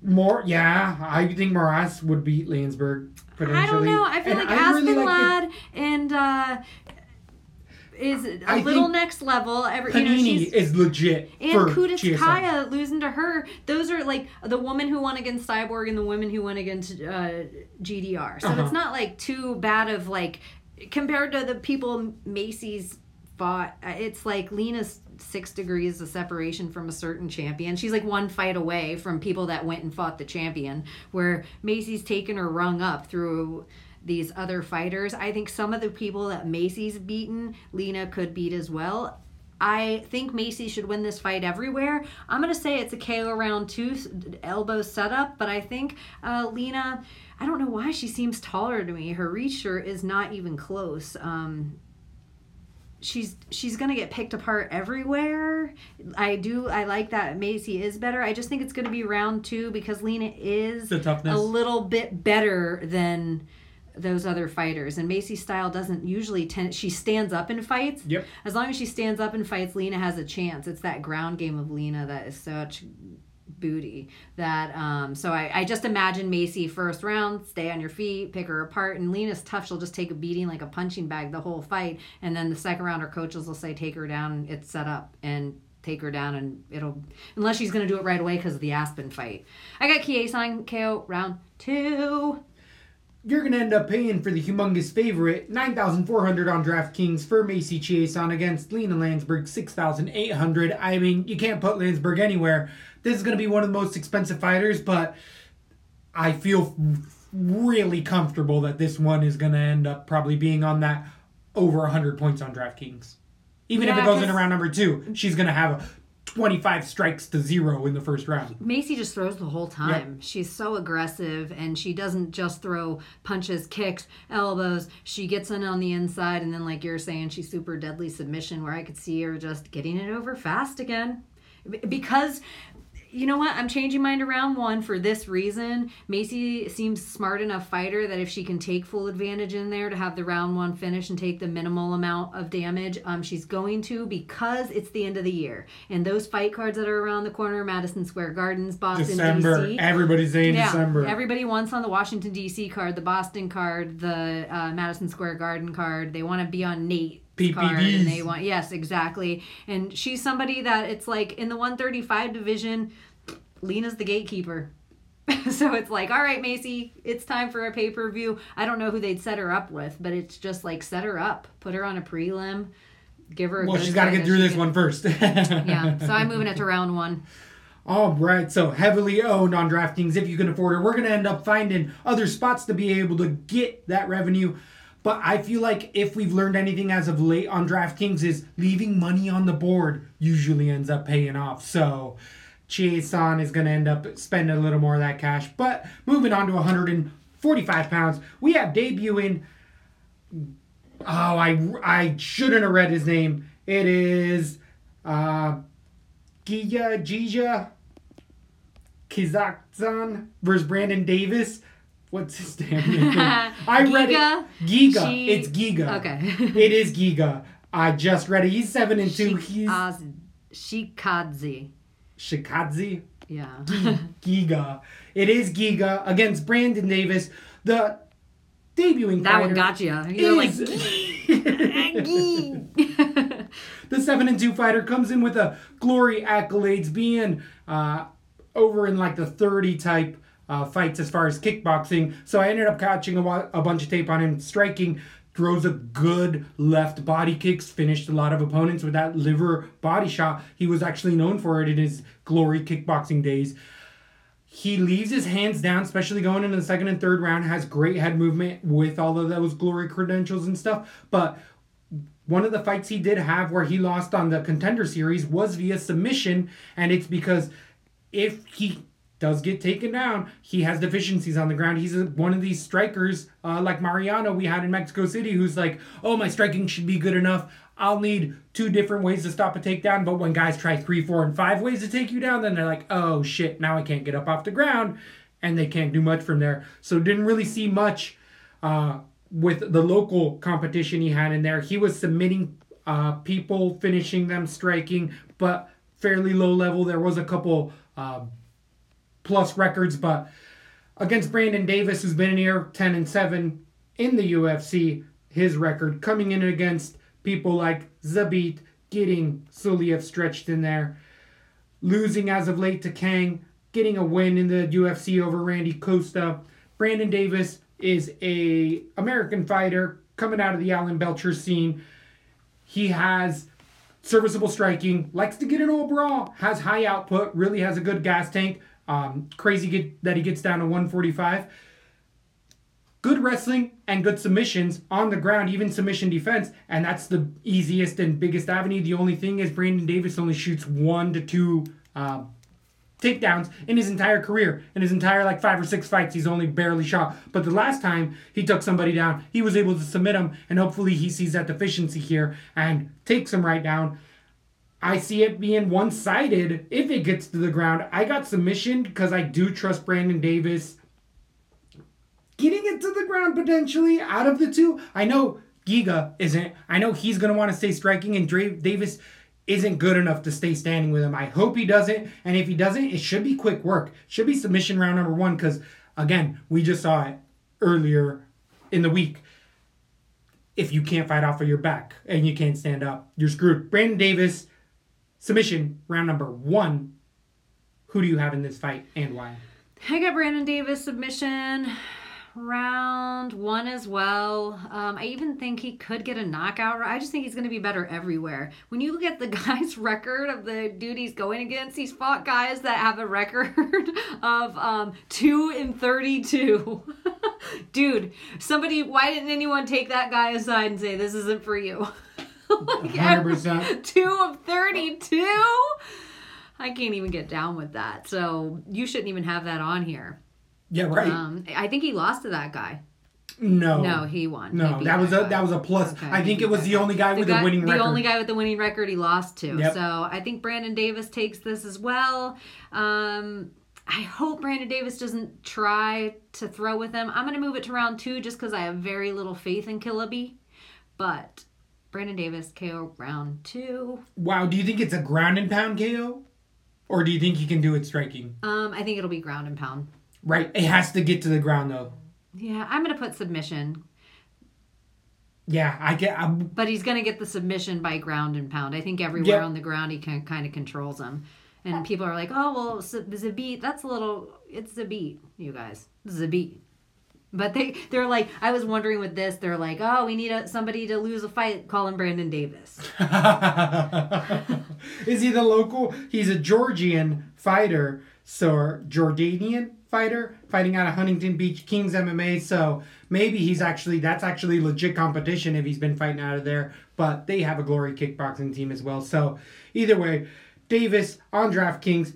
I think Marais would beat Landsberg potentially. I don't know. I feel Aspen Lad and is a little next level. Panini is legit. And Kuditskaya losing to her. Those are like the woman who won against Cyborg and the woman who won against GDR. So it's not like too bad of like compared to the people Macy's fought. It's like Lena's 6 degrees of separation from a certain champion. She's like one fight away from people that went and fought the champion, where Macy's taken her rung up through these other fighters. I think some of the people that Macy's beaten, Lena could beat as well. I think Macy should win this fight everywhere. I'm going to say it's a KO round 2 elbow setup, but I think Lena, I don't know why she seems taller to me. Her reach sure is not even close. She's gonna get picked apart everywhere. I like that Macy is better. I just think it's gonna be round 2 because Lena is a little bit better than those other fighters, and Macy's style doesn't usually she stands up and fights. Yep. As long as she stands up and fights, Lena has a chance. It's that ground game of Lena that is such booty that so I just imagine Macy first round, stay on your feet, pick her apart, and Lena's tough. She'll just take a beating like a punching bag the whole fight, and then the second round her coaches will say take her down, it's set up, and take her down, and it'll, unless she's going to do it right away because of the Aspen fight. I got Chieson KO round 2. You're going to end up paying for the humongous favorite, $9,400 on DraftKings for Macy Chieson against Lena Landsberg, $6,800. I mean, you can't put Landsberg anywhere. This is going to be one of the most expensive fighters, but I feel really comfortable that this one is going to end up probably being on that over 100 points on DraftKings. Even if it goes into round number 2, she's going to have 25 strikes to 0 in the first round. Macy just throws the whole time. Yep. She's so aggressive, and she doesn't just throw punches, kicks, elbows. She gets in on the inside, and then like you're saying, she's super deadly submission, where I could see her just getting it over fast again. Because, you know what, I'm changing mine to round 1 for this reason. Macy seems smart enough fighter that if she can take full advantage in there to have the round 1 finish and take the minimal amount of damage, she's going to, because it's the end of the year. And those fight cards that are around the corner, Madison Square Gardens, Boston, December. D.C. Everybody's saying December. Everybody wants on the Washington, D.C. card, the Boston card, the Madison Square Garden card. They want to be on Nate. PPVs. And they want, yes, exactly. And she's somebody that it's like in the 135 division, Lena's the gatekeeper. So it's like, all right, Macy, it's time for a pay-per-view. I don't know who they'd set her up with, but it's just like set her up, put her on a prelim, give her a good, she's got to get through this one first. Yeah, so I'm moving it to round 1. All right, so heavily owned on DraftKings if you can afford it. We're going to end up finding other spots to be able to get that revenue. But I feel like if we've learned anything as of late on DraftKings is leaving money on the board usually ends up paying off. So Chieson is going to end up spending a little more of that cash. But moving on to 145 pounds, we have debuting, I shouldn't have read his name. It is Gija Kizaksan versus Brandon Davis. What's his damn name? I read it. Giga. It's Giga. Okay. It is Giga. I just read it. He's 7-2. He's Shikadze. Shikadze? Yeah. Giga. It is Giga against Brandon Davis. The debuting that fighter. That one got you. You're like, The 7-2 fighter comes in with a glory accolades, being over in like the 30 type fights as far as kickboxing. So I ended up catching a bunch of tape on him striking. Throws a good left body kicks. Finished a lot of opponents with that liver body shot. He was actually known for it in his glory kickboxing days. He leaves his hands down, especially going into the second and third round. Has great head movement with all of those glory credentials and stuff. But one of the fights he did have where he lost on the Contender Series was via submission. And it's because if he does get taken down, he has deficiencies on the ground. He's one of these strikers like Mariano we had in Mexico City, who's like, oh, my striking should be good enough. I'll need 2 different ways to stop a takedown. But when guys try 3, 4, and 5 ways to take you down, then they're like, oh, shit, now I can't get up off the ground. And they can't do much from there. So didn't really see much with the local competition he had in there. He was submitting people, finishing them, striking, but fairly low level. There was a couple plus records, but against Brandon Davis, who's been in here 10-7 in the UFC, his record coming in against people like Zabit, getting Suliev stretched in there, losing as of late to Kang, getting a win in the UFC over Randy Costa. Brandon Davis is a American fighter coming out of the Alan Belcher scene. He has serviceable striking, likes to get an old brawl, has high output, really has a good gas tank. Crazy that he gets down to 145. Good wrestling and good submissions on the ground, even submission defense, and that's the easiest and biggest avenue. The only thing is Brandon Davis only shoots 1 to 2 takedowns in his entire career. In his entire 5 or 6 fights, he's only barely shot. But the last time he took somebody down, he was able to submit him, and hopefully he sees that deficiency here and takes him right down. I see it being one-sided if it gets to the ground. I got submission because I do trust Brandon Davis getting it to the ground potentially out of the two. I know Gija isn't. I know he's going to want to stay striking, and Davis isn't good enough to stay standing with him. I hope he doesn't, and if he doesn't, it should be quick work. Should be submission round number 1 because, again, we just saw it earlier in the week. If you can't fight off of your back and you can't stand up, you're screwed. Brandon Davis, submission round number 1. Who do you have in this fight and why? I got Brandon Davis submission round 1 as well. I even think he could get a knockout. I just think he's going to be better everywhere. When you look at the guy's record of the dude he's going against, he's fought guys that have a record of 2-32. Dude, why didn't anyone take that guy aside and say, this isn't for you? 100%. 2-32? I can't even get down with that. So you shouldn't even have that on here. Yeah, right. I think he lost to that guy. No, he won. No, that was a plus. Okay, I think it was the only guy with the winning record. The only guy with the winning record he lost to. Yep. So I think Brandon Davis takes this as well. I hope Brandon Davis doesn't try to throw with him. I'm going to move it to round 2 just because I have very little faith in Killaby. But Brandon Davis, KO round 2. Wow, do you think it's a ground and pound KO? Or do you think he can do it striking? I think it'll be ground and pound. Right. It has to get to the ground, though. Yeah, I'm going to put submission. Yeah, but he's going to get the submission by ground and pound. I think everywhere on the ground he kind of controls him. And people are like, oh, well, Zabit, it's Zabit, you guys. Zabit. But they're like, I was wondering with this, they're like, oh, we need somebody to lose a fight, call him Brandon Davis. Is he the local? He's a Georgian fighter, so Jordanian fighter, fighting out of Huntington Beach, King's MMA, so maybe that's actually legit competition if he's been fighting out of there, but they have a Glory kickboxing team as well. So either way, Davis on DraftKings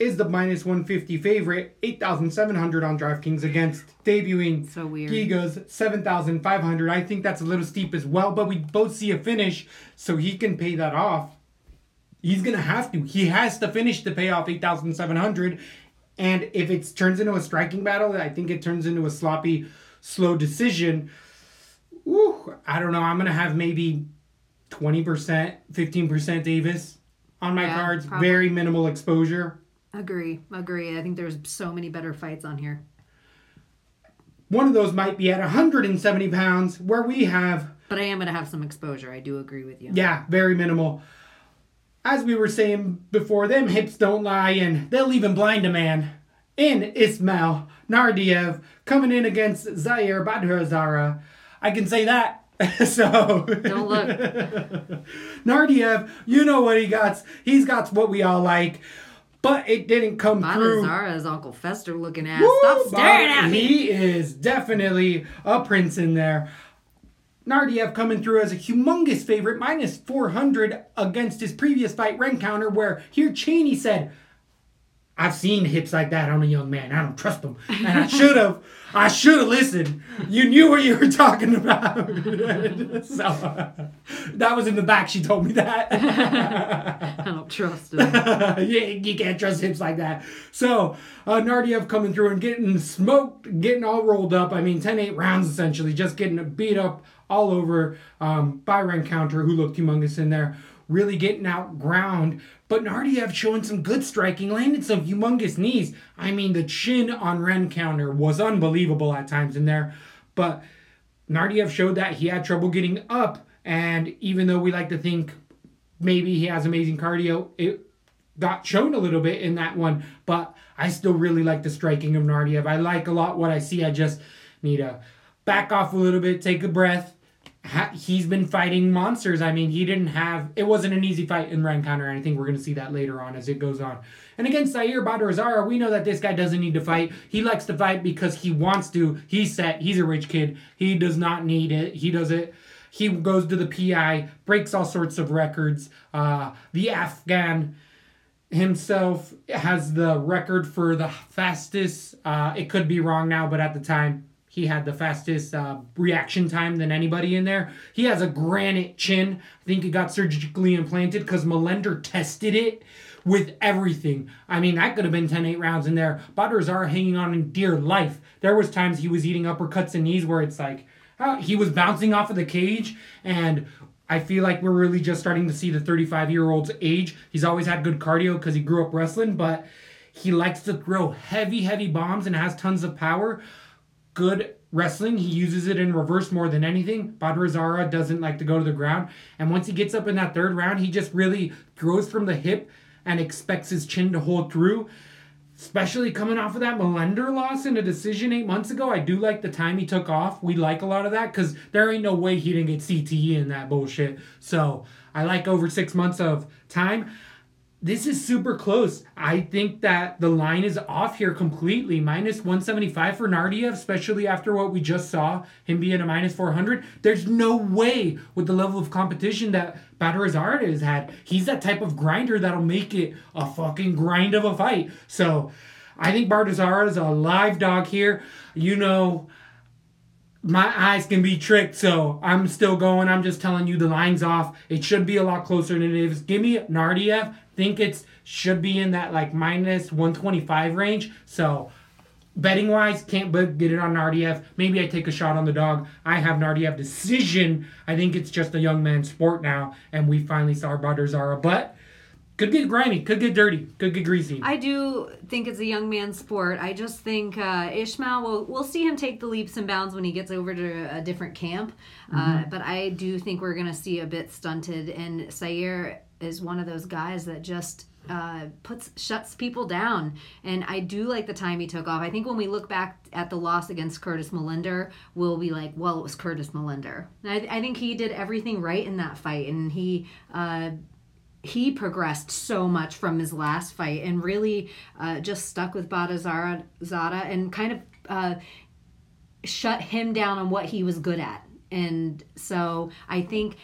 is the minus 150 favorite, 8,700 on DraftKings against debuting Giga's 7,500. I think that's a little steep as well, but we both see a finish, so he can pay that off. He's going to have to. He has to finish to pay off 8,700, and if it turns into a striking battle, I think it turns into a sloppy, slow decision. Ooh, I don't know. I'm going to have maybe 20%, 15% Davis on my cards. Probably. Very minimal exposure. Agree. I think there's so many better fights on here. One of those might be at 170 pounds where we have... But I am going to have some exposure. I do agree with you. Yeah, very minimal. As we were saying before, them hips don't lie, and they'll even blind a man. In Ismail Nardiev coming in against Zaire Badrazara. I can say that. So don't look. Nardiev, you know what he got. He's got what we all like. But it didn't come through. Badrazara is Uncle Fester looking ass. Stop staring at me. He is definitely a prince in there. Nardiev coming through as a humongous favorite, minus 400 against his previous fight, Rencounter, where here Cheney said, I've seen hips like that on a young man. I don't trust them. And I should have listened. You knew what you were talking about. So, that was in the back. She told me that. I don't trust him. You can't trust hips like that. So, Nardiev coming through and getting smoked, getting all rolled up. I mean, 10-8 rounds, essentially. Just getting beat up all over by Rencounter, who looked humongous in there. Really getting out ground. But Nardiev showing some good striking, landed some humongous knees. I mean, the chin on Rencounter was unbelievable at times in there. But Nardiev showed that he had trouble getting up And even though we like to think maybe he has amazing cardio, it got shown a little bit in that one. But I still really like the striking of Nardiev. I like a lot what I see. I just need to back off a little bit, take a breath. He's been fighting monsters. I mean, he didn't have... It wasn't an easy fight in round counter, and I think we're going to see that later on as it goes on. And against Yair Badarazara, we know that this guy doesn't need to fight. He likes to fight because he wants to. He's set. He's a rich kid. He does not need it. He does it. He goes to the PI, breaks all sorts of records. The Afghan himself has the record for the fastest... it could be wrong now, but at the time... He had the fastest reaction time than anybody in there. He has a granite chin. I think it got surgically implanted because Melender tested it with everything. I mean, that could have been 10-8 rounds in there. Badarazara hanging on in dear life. There was times he was eating uppercuts and knees where it's like, he was bouncing off of the cage. And I feel like we're really just starting to see the 35-year-old's age. He's always had good cardio because he grew up wrestling, but he likes to throw heavy, heavy bombs and has tons of power. Good wrestling. He uses it in reverse more than anything. Badarazara doesn't like to go to the ground. And once he gets up in that third round, he just really throws from the hip and expects his chin to hold through. Especially coming off of that Melender loss in a decision 8 months ago. I do like the time he took off. We like a lot of that because there ain't no way he didn't get CTE in that bullshit. So I like over 6 months of time. This is super close. I think that the line is off here completely. Minus 175 for Nardiev, especially after what we just saw, him being a minus 400. There's no way with the level of competition that Badarazara has had. He's that type of grinder that'll make it a fucking grind of a fight. So I think Badarazara is a live dog here. You know, my eyes can be tricked, so I'm still going. I'm just telling you the line's off. It should be a lot closer than it is. Give me Nardiev. Think it should be in that like minus 125 range. So betting wise, can't get it on Nardiev. Maybe I take a shot on the dog. I have Nardiev decision. I think it's just a young man's sport now, and we finally saw Badarazara. But could get grimy, could get dirty, could get greasy. I do think it's a young man's sport. I just think Ishmael, we'll see him take the leaps and bounds when he gets over to a different camp. Mm-hmm. But I do think we're going to see a bit stunted. And Yair is one of those guys that just shuts people down. And I do like the time he took off. I think when we look back at the loss against Curtis Melender, we'll be like, well, it was Curtis Melender. And I think he did everything right in that fight. And he progressed so much from his last fight and really just stuck with Badarazara and kind of shut him down on what he was good at. And so I think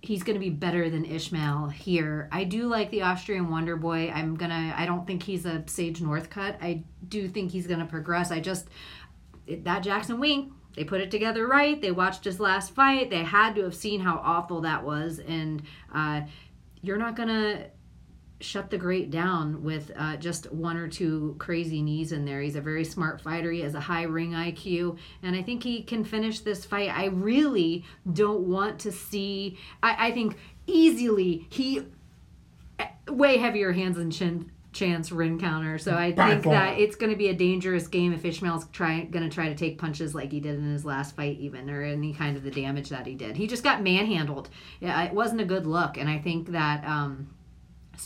he's going to be better than Ishmael here. I do like the Austrian Wonder Boy. I don't think he's a Sage Northcutt. I do think he's going to progress. That Jackson Wink, they put it together right. They watched his last fight. They had to have seen how awful that was. And you're not going to shut the great down with just one or two crazy knees in there. He's a very smart fighter. He has a high ring IQ, and I think he can finish this fight. I really don't want to see... I think easily he... way heavier hands and chin chance ring counter. So I think that it's going to be a dangerous game if Ishmael's going to try to take punches like he did in his last fight even, or any kind of the damage that he did. He just got manhandled. Yeah, it wasn't a good look, and I think that...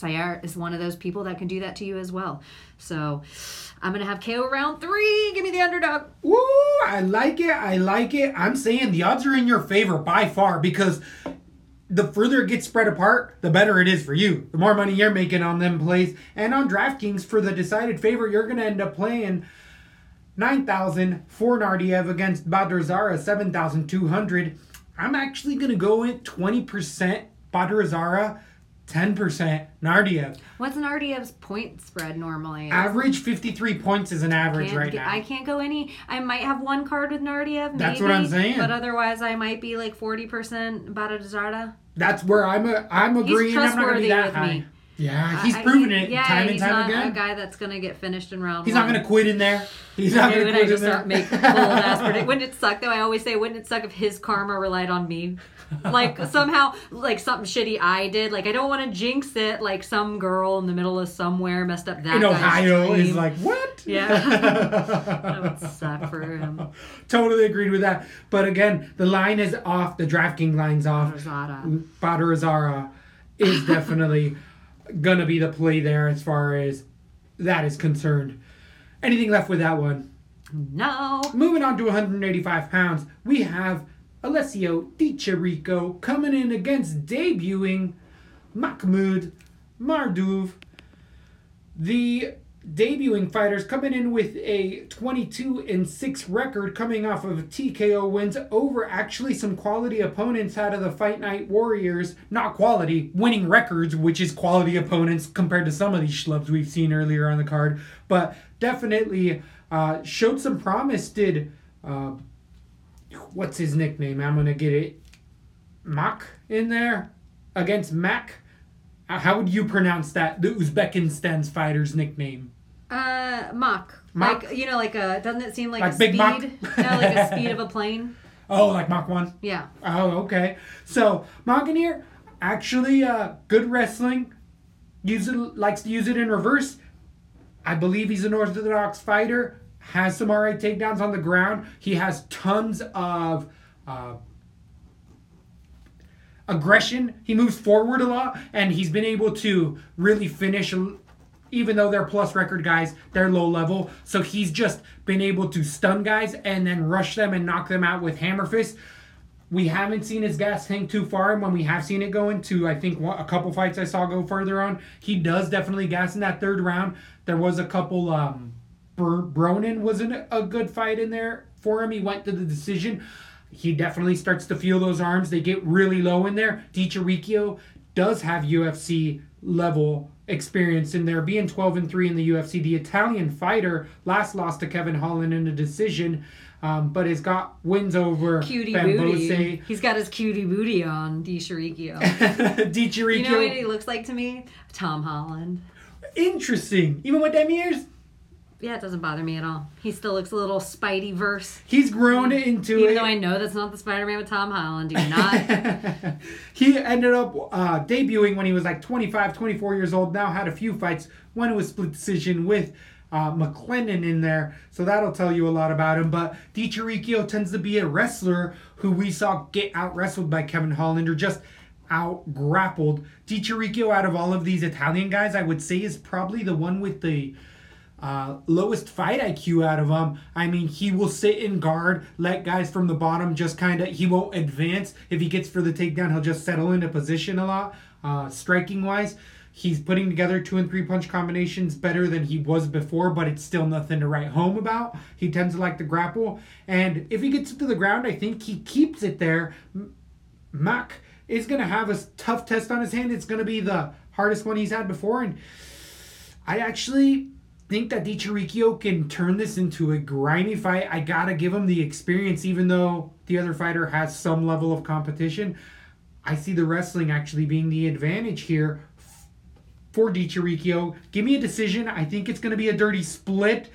Yair is one of those people that can do that to you as well. So I'm going to have KO round 3. Give me the underdog. Woo! I like it. I like it. I'm saying the odds are in your favor by far because the further it gets spread apart, the better it is for you. The more money you're making on them plays. And on DraftKings, for the decided favor, you're going to end up playing 9,000 for Nardiev against Badarazara, 7,200. I'm actually going to go in 20% Badarazara, 10% Nardiev. What's Nardiev's point spread normally? Average 53 points is an average right now. I can't go any. I might have one card with Nardiev. That's what I'm saying. But otherwise, I might be like 40% Badarazara. That's where I'm agreeing. I'm not going to be that high. Yeah, he's proven it time and time again. Yeah, he's not a guy that's going to get finished in round one. He's not going to quit in there. He's not going to quit in there. Make bold ass predict. Wouldn't it suck, though? I always say, wouldn't it suck if his karma relied on me? Like, somehow, like, something shitty I did. Like, I don't want to jinx it. Like, some girl in the middle of somewhere messed up that in Ohio is like, what? Yeah. That would suck for him. Totally agreed with that. But, again, the line is off. The DraftKings line's off. Batarazara is definitely gonna be the play there as far as that is concerned. Anything left with that one? No. Moving on to 185 pounds, we have Alessio Di Chirico coming in against debuting Mahmoud Mardov. The debuting fighters coming in with a 22-6 record, coming off of TKO wins over actually some quality opponents out of the Fight Night Warriors. Not quality, winning records, which is quality opponents compared to some of these schlubs we've seen earlier on the card. But definitely showed some promise, did... what's his nickname? I'm going to get it. Mak in there against Mac. How would you pronounce that? The Uzbekistan's fighter's nickname. Mach. Like, you know, like a, doesn't it seem like a big speed? Mach? No, like a speed of a plane. Oh, like Mach 1? Yeah. Oh, okay. So, Maganir, actually good wrestling. Likes to use it in reverse. I believe he's an orthodox fighter. Has some alright takedowns on the ground. He has tons of... aggression. He moves forward a lot, and he's been able to really finish, even though they're plus record guys, they're low level, so he's just been able to stun guys and then rush them and knock them out with hammer fist. We haven't seen his gas hang too far, and when we have seen it go into, I think a couple fights I saw go further on, he does definitely gas in that third round. There was a couple, Bronin wasn't a good fight in there for him. He went to the decision. He definitely starts to feel those arms. They get really low in there. Di Chirico does have UFC level experience in there, being 12-3 in the UFC. The Italian fighter last lost to Kevin Holland in a decision, but has got wins over Cutie Bambose. Booty. He's got his cutie booty on, Di Chirico. Di Chirico. You know what he looks like to me? Tom Holland. Interesting. Even with them ears? Yeah, it doesn't bother me at all. He still looks a little Spidey-verse. He's grown into it. Even though I know that's not the Spider-Man with Tom Holland. Do not. He ended up debuting when he was like 25, 24 years old. Now had a few fights. One was split decision with McLennan in there. So that'll tell you a lot about him. But Di Chirico tends to be a wrestler who we saw get out-wrestled by Kevin Holland, or just out-grappled. Di Chirico, out of all of these Italian guys, I would say is probably the one with the... lowest fight IQ out of him. I mean, he will sit in guard, let guys from the bottom just kind of, he won't advance. If he gets for the takedown, he'll just settle into position a lot. Striking wise, he's putting together 2 and 3 punch combinations better than he was before, but it's still nothing to write home about. He tends to like to grapple, and if he gets it to the ground, I think he keeps it there. Mac is going to have a tough test on his hand. It's going to be the hardest one he's had before, and I actually think that Di Chirico can turn this into a grimy fight. I gotta give him the experience, even though the other fighter has some level of competition. I see the wrestling actually being the advantage here for Di Chirico. Give me a decision. I think it's gonna be a dirty split.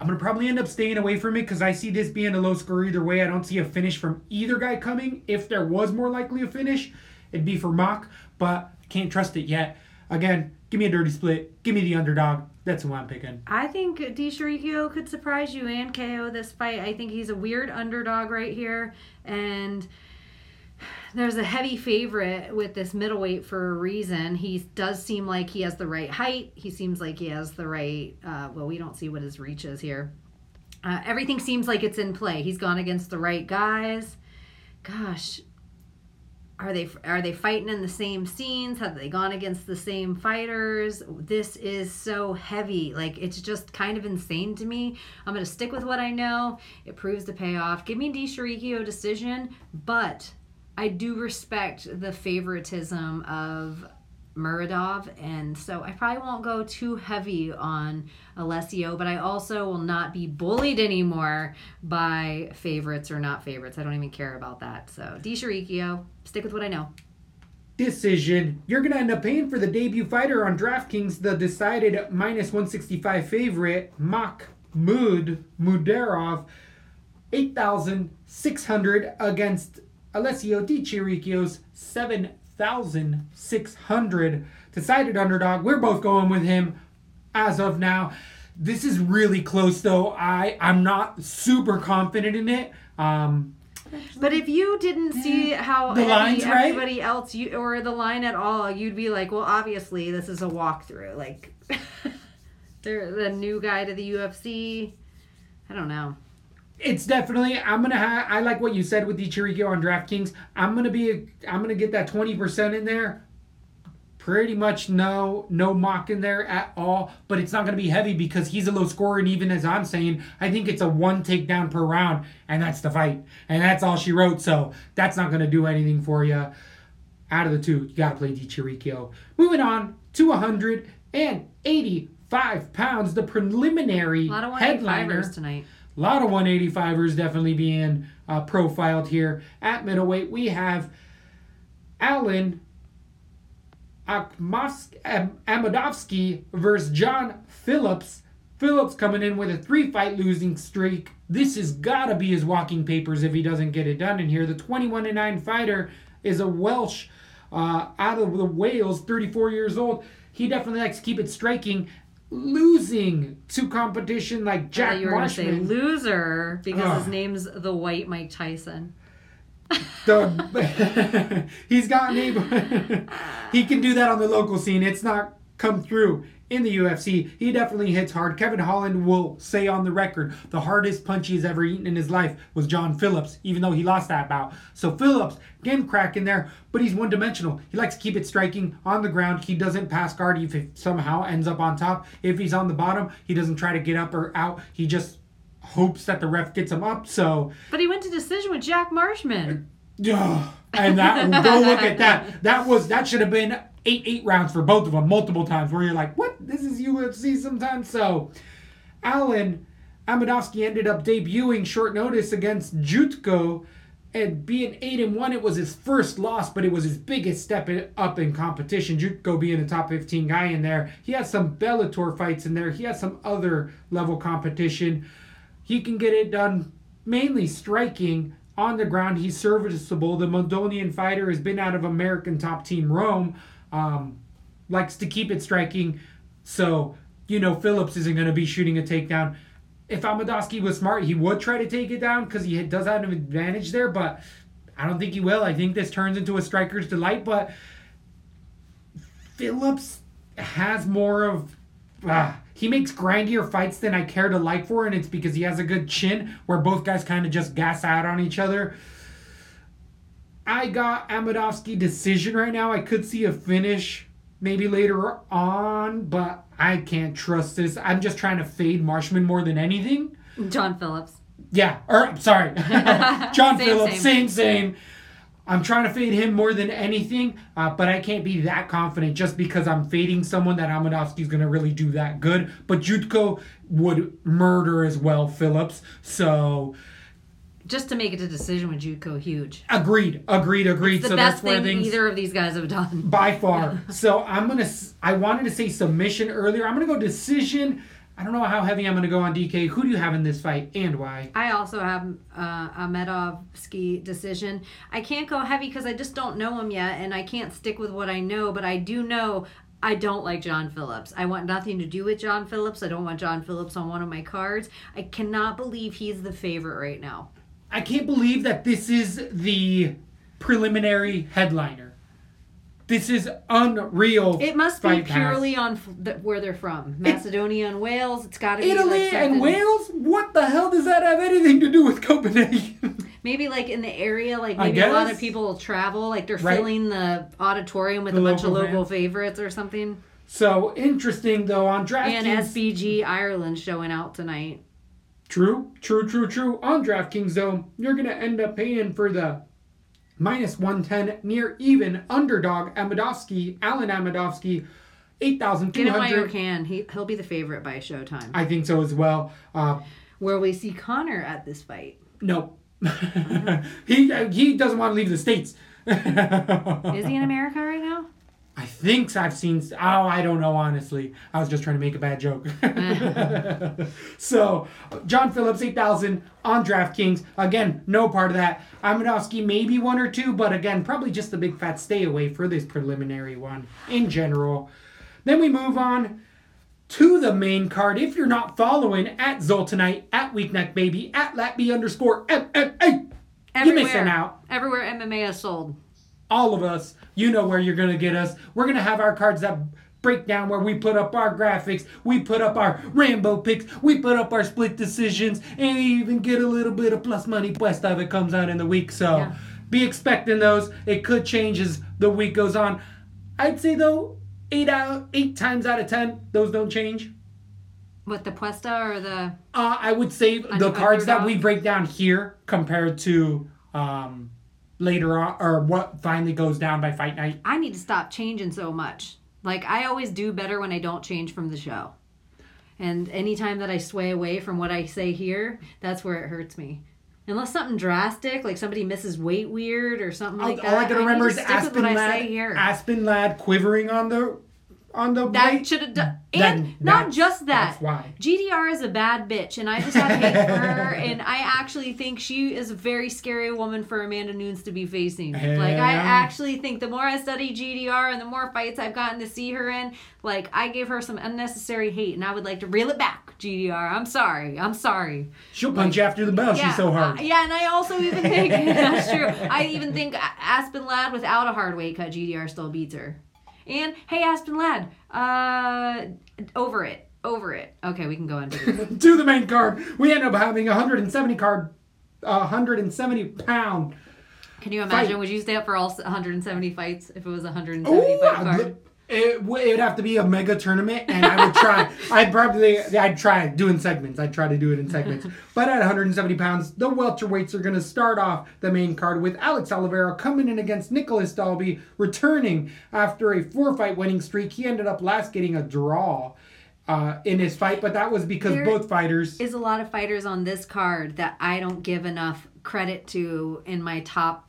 I'm gonna probably end up staying away from it because I see this being a low score either way. I don't see a finish from either guy coming. If there was more likely a finish, it'd be for Mach, but can't trust it yet. Again, give me a dirty split. Give me the underdog. That's who I'm picking. I think Di Chirico could surprise you and KO this fight. I think he's a weird underdog right here. And there's a heavy favorite with this middleweight for a reason. He does seem like he has the right height. He seems like he has the right... well, we don't see what his reach is here. Everything seems like it's in play. He's gone against the right guys. Gosh... Are they fighting in the same scenes? Have they gone against the same fighters? This is so heavy. Like, it's just kind of insane to me. I'm going to stick with what I know. It proves to pay off. Give me a Di Chirico decision, but I do respect the favoritism of Muradov, and so I probably won't go too heavy on Alessio, but I also will not be bullied anymore by favorites or not favorites. I don't even care about that. So Di Chirico, stick with what I know. decision. You're going to end up paying for the debut fighter on DraftKings, the decided minus 165 favorite, Mahmoud Mudarov, 8,600 against Alessio Di Chirico's 7,600. Decided underdog. We're both going with him as of now. This is really close, though. I'm not super confident in it. But if you didn't see how everybody else, or the line at all, you'd be like, well, obviously this is a walkthrough. Like, they're the new guy to the UFC. I don't know. It's definitely, I like what you said with the Chirico on DraftKings. I'm going to get that 20% in there. Pretty much no mock in there at all, but it's not going to be heavy because he's a low scorer, and even as I'm saying, I think it's a one takedown per round, and that's the fight. And that's all she wrote, so that's not going to do anything for you. Out of the two, you got to play Di Chirico. Moving on to 185 pounds, the preliminary headliner. Tonight. A lot of 185ers definitely being profiled here. At middleweight, we have Alan Amadovsky versus John Phillips. Phillips coming in with a 3-fight losing streak. This has got to be his walking papers if he doesn't get it done in here. The 21-9 fighter is a Welsh out of the Wales, 34 years old. He definitely likes to keep it striking. Losing to competition like Jack Marshman. You were going to say loser because his name's the White Mike Tyson. He's got neighbor. He can do that on the local scene. It's not come through in the UFC. He definitely hits hard. Kevin Holland will say on the record the hardest punch he's ever eaten in his life was John Phillips, even though he lost that bout. So Phillips, game crack in there, but he's one-dimensional. He likes to keep it striking on the ground. He doesn't pass guard if he somehow ends up on top. If he's on the bottom, he doesn't try to get up or out. He just hopes that the ref gets him up, so... But he went to decision with Jack Marshman. And that, go look at that. That should have been eight rounds for both of them, multiple times, where you're like, what? This is UFC sometimes? So, Alan Amadovsky ended up debuting short notice against Jutko, and being 8-1, it was his first loss, but it was his biggest step up in competition. Jutko being a top 15 guy in there. He had some Bellator fights in there. He had some other level competition. He can get it done, mainly striking on the ground. He's serviceable. The Moldonian fighter has been out of American top team Rome. Likes to keep it striking. So, Phillips isn't going to be shooting a takedown. If Amadovsky was smart, he would try to take it down because he does have an advantage there. But I don't think he will. I think this turns into a striker's delight. But Phillips has more of... he makes grindier fights than I care to like for, and it's because he has a good chin where both guys kind of just gas out on each other. I got Amadovsky decision right now. I could see a finish maybe later on, but I can't trust this. I'm just trying to fade Marshman more than anything. John Phillips. Yeah, sorry. John Phillips, same. I'm trying to fade him more than anything, but I can't be that confident just because I'm fading someone that Amadovsky's going to really do that good. But Jutko would murder as well, Phillips. So... just to make it a decision with Jutko, huge. Agreed. It's the best thing either of these guys have done. By far. So I wanted to say submission earlier. I'm going to go decision. I don't know how heavy I'm going to go on DK. Who do you have in this fight and why? I also have Amadovsky decision. I can't go heavy because I just don't know him yet, and I can't stick with what I know, but I do know I don't like John Phillips. I want nothing to do with John Phillips. I don't want John Phillips on one of my cards. I cannot believe he's the favorite right now. I can't believe that this is the preliminary headliner. This is unreal. It must be purely on where they're from. Macedonia and Wales. It's got to be Italy and Wales? What the hell does that have anything to do with Copenhagen? Maybe like in the area, like maybe a lot of people will travel. Like they're filling the auditorium with a bunch of local favorites or something. So interesting though on DraftKings. And SBG Ireland showing out tonight. True. On DraftKings though, you're going to end up paying for the minus 110, near even underdog Amadovsky, Alan Amadovsky, 8,200. Get him while you can. He'll be the favorite by showtime. I think so as well. Will we see Connor at this fight? No. He doesn't want to leave the States. Is he in America right now? I think I've seen... Oh, I don't know, honestly. I was just trying to make a bad joke. So, John Phillips, 8,000 on DraftKings. Again, no part of that. Aminofsky, maybe one or two, but again, probably just the big fat stay away for this preliminary one in general. Then we move on to the main card. If you're not following, at Zoltanite, at Weakneck Baby, at Lat B _ MMA. You're missing out. Everywhere MMA is sold. All of us, you know where you're going to get us. We're going to have our cards that break down where we put up our graphics. We put up our Rambo picks. We put up our split decisions. And you even get a little bit of plus money plus stuff that comes out in the week. So be expecting those. It could change as the week goes on. I'd say, though, eight times out of 10, those don't change. What, the Puesta or the... I would say the cards that we break down here compared to... later on, or what finally goes down by fight night. I need to stop changing so much. Like, I always do better when I don't change from the show. And anytime that I sway away from what I say here, that's where it hurts me. Unless something drastic, like somebody misses weight weird or something like that. All I can remember is Aspen Lad quivering on the that should have done. And not just that. That's why. GDR is a bad bitch, and I just have hate for her, and I actually think she is a very scary woman for Amanda Nunes to be facing. Like, I actually think the more I study GDR and the more fights I've gotten to see her in, like, I gave her some unnecessary hate, and I would like to reel it back, GDR. I'm sorry. She'll punch after the bell. She's so hard. And I also even think, that's true, I even think Aspen Lad without a hard weight cut, GDR still beats her. And, hey, Aspen Lad, over it. Okay, we can go into this. To the main card. We end up having 170 pound. Can you imagine? Fight. Would you stay up for all 170 fights if it was 175 card? It would have to be a mega tournament, and I would try. I'd try to do it in segments. But at 170 pounds, the welterweights are going to start off the main card with Alex Oliveira coming in against Nicholas Dalby, returning after a 4-fight winning streak. He ended up last getting a draw in his fight, but that was because both fighters... There's a lot of fighters on this card that I don't give enough credit to in my top...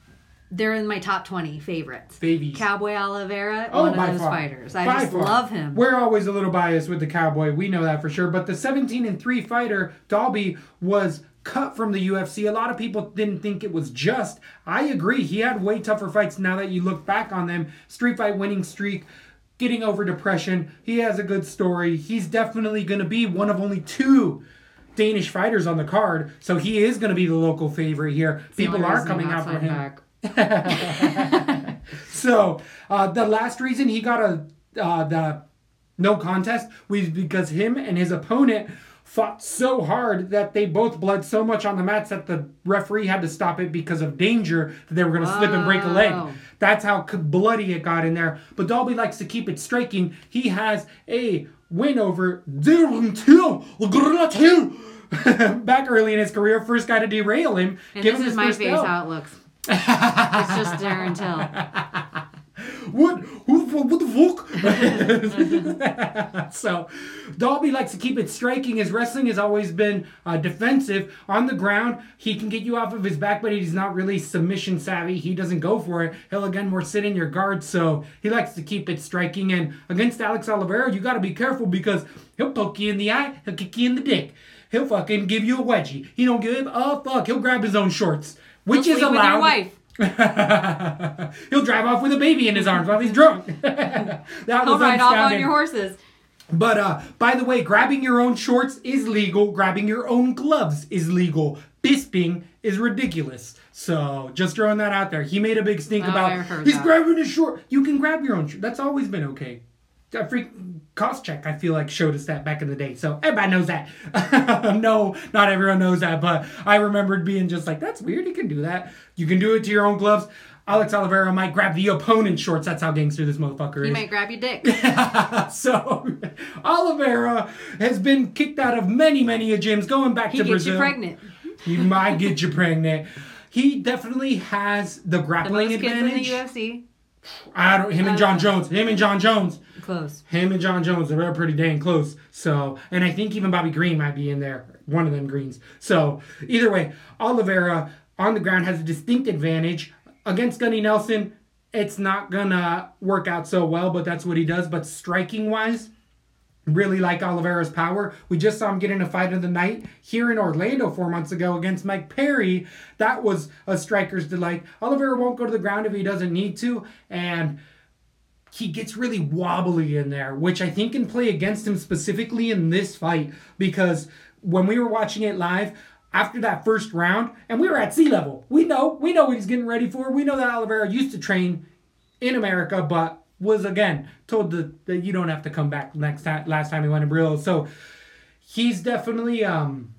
They're in my top 20 favorites. Babies. Cowboy Oliveira, one of those fighters. I love him. We're always a little biased with the Cowboy. We know that for sure. But the 17-3 fighter, Dalby, was cut from the UFC. A lot of people didn't think it was just. I agree. He had way tougher fights now that you look back on them. Street fight winning streak, getting over depression. He has a good story. He's definitely going to be one of only two Danish fighters on the card. So he is going to be the local favorite here. People are coming out for him. So the last reason he got the no contest was because him and his opponent fought so hard that they both bled so much on the mats that the referee had to stop it because of danger that they were going to slip and break a leg. That's how bloody it got in there. But Dalby likes to keep it striking. He has a win over back early in his career. First guy to derail him. And give this him is my face how it looks. It's just Darren Till. What the fuck? So, Dalby likes to keep it striking. His wrestling has always been defensive. On the ground, he can get you off of his back, but he's not really submission savvy. He doesn't go for it. He'll, again, more sit in your guard, so he likes to keep it striking. And against Alex Oliveira, you got to be careful because he'll poke you in the eye, he'll kick you in the dick. He'll fucking give you a wedgie. He don't give a fuck. He'll grab his own shorts. Which is allowed. With your wife. He'll drive off with a baby in his arms while he's drunk. That was right off on your horses. But by the way, grabbing your own shorts is legal. Grabbing your own gloves is legal. Bisping is ridiculous. So just throwing that out there. He made a big stink about he's grabbing his short. You can grab your own shorts. That's always been okay. That freak cost check, I feel like, showed us that back in the day. So everybody knows that. No, not everyone knows that, but I remembered being just like, that's weird. You can do that. You can do it to your own gloves. Alex Oliveira might grab the opponent's shorts. That's how gangster this motherfucker is. He might grab your dick. So Oliveira has been kicked out of many, many gyms going back to Brazil. He gets you pregnant. He might get you pregnant. He definitely has the grappling advantage. The most kids in the UFC. Him and John Jones. Close. Him and John Jones, they're pretty dang close. So, and I think even Bobby Green might be in there. One of them Greens. So, either way, Oliveira on the ground has a distinct advantage. against Gunny Nelson, it's not going to work out so well, but that's what he does. But striking-wise, really like Oliveira's power. We just saw him get in a fight of the night here in Orlando 4 months ago against Mike Perry. That was a striker's delight. Oliveira won't go to the ground if he doesn't need to, and he gets really wobbly in there, which I think can play against him specifically in this fight, because when we were watching it live after that first round, and we were at sea level, we know what he's getting ready for. We know that Oliveira used to train in America, but was again told that you don't have to come back next time. Last time he went in Brillo. So he's definitely had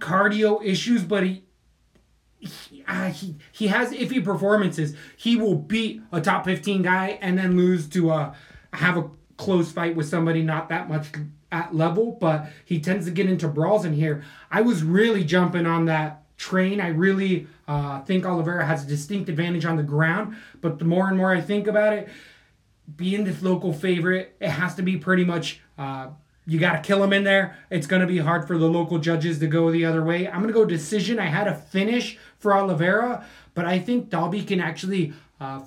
cardio issues, but he has iffy performances. He will beat a top 15 guy and then lose to have a close fight with somebody not that much at level, but he tends to get into brawls in here. I was really jumping on that train. I really think Oliveira has a distinct advantage on the ground, but the more and more I think about it, being this local favorite, it has to be pretty much you got to kill him in there. It's going to be hard for the local judges to go the other way. I'm going to go decision. I had a finish for Oliveira, but I think Dalby can actually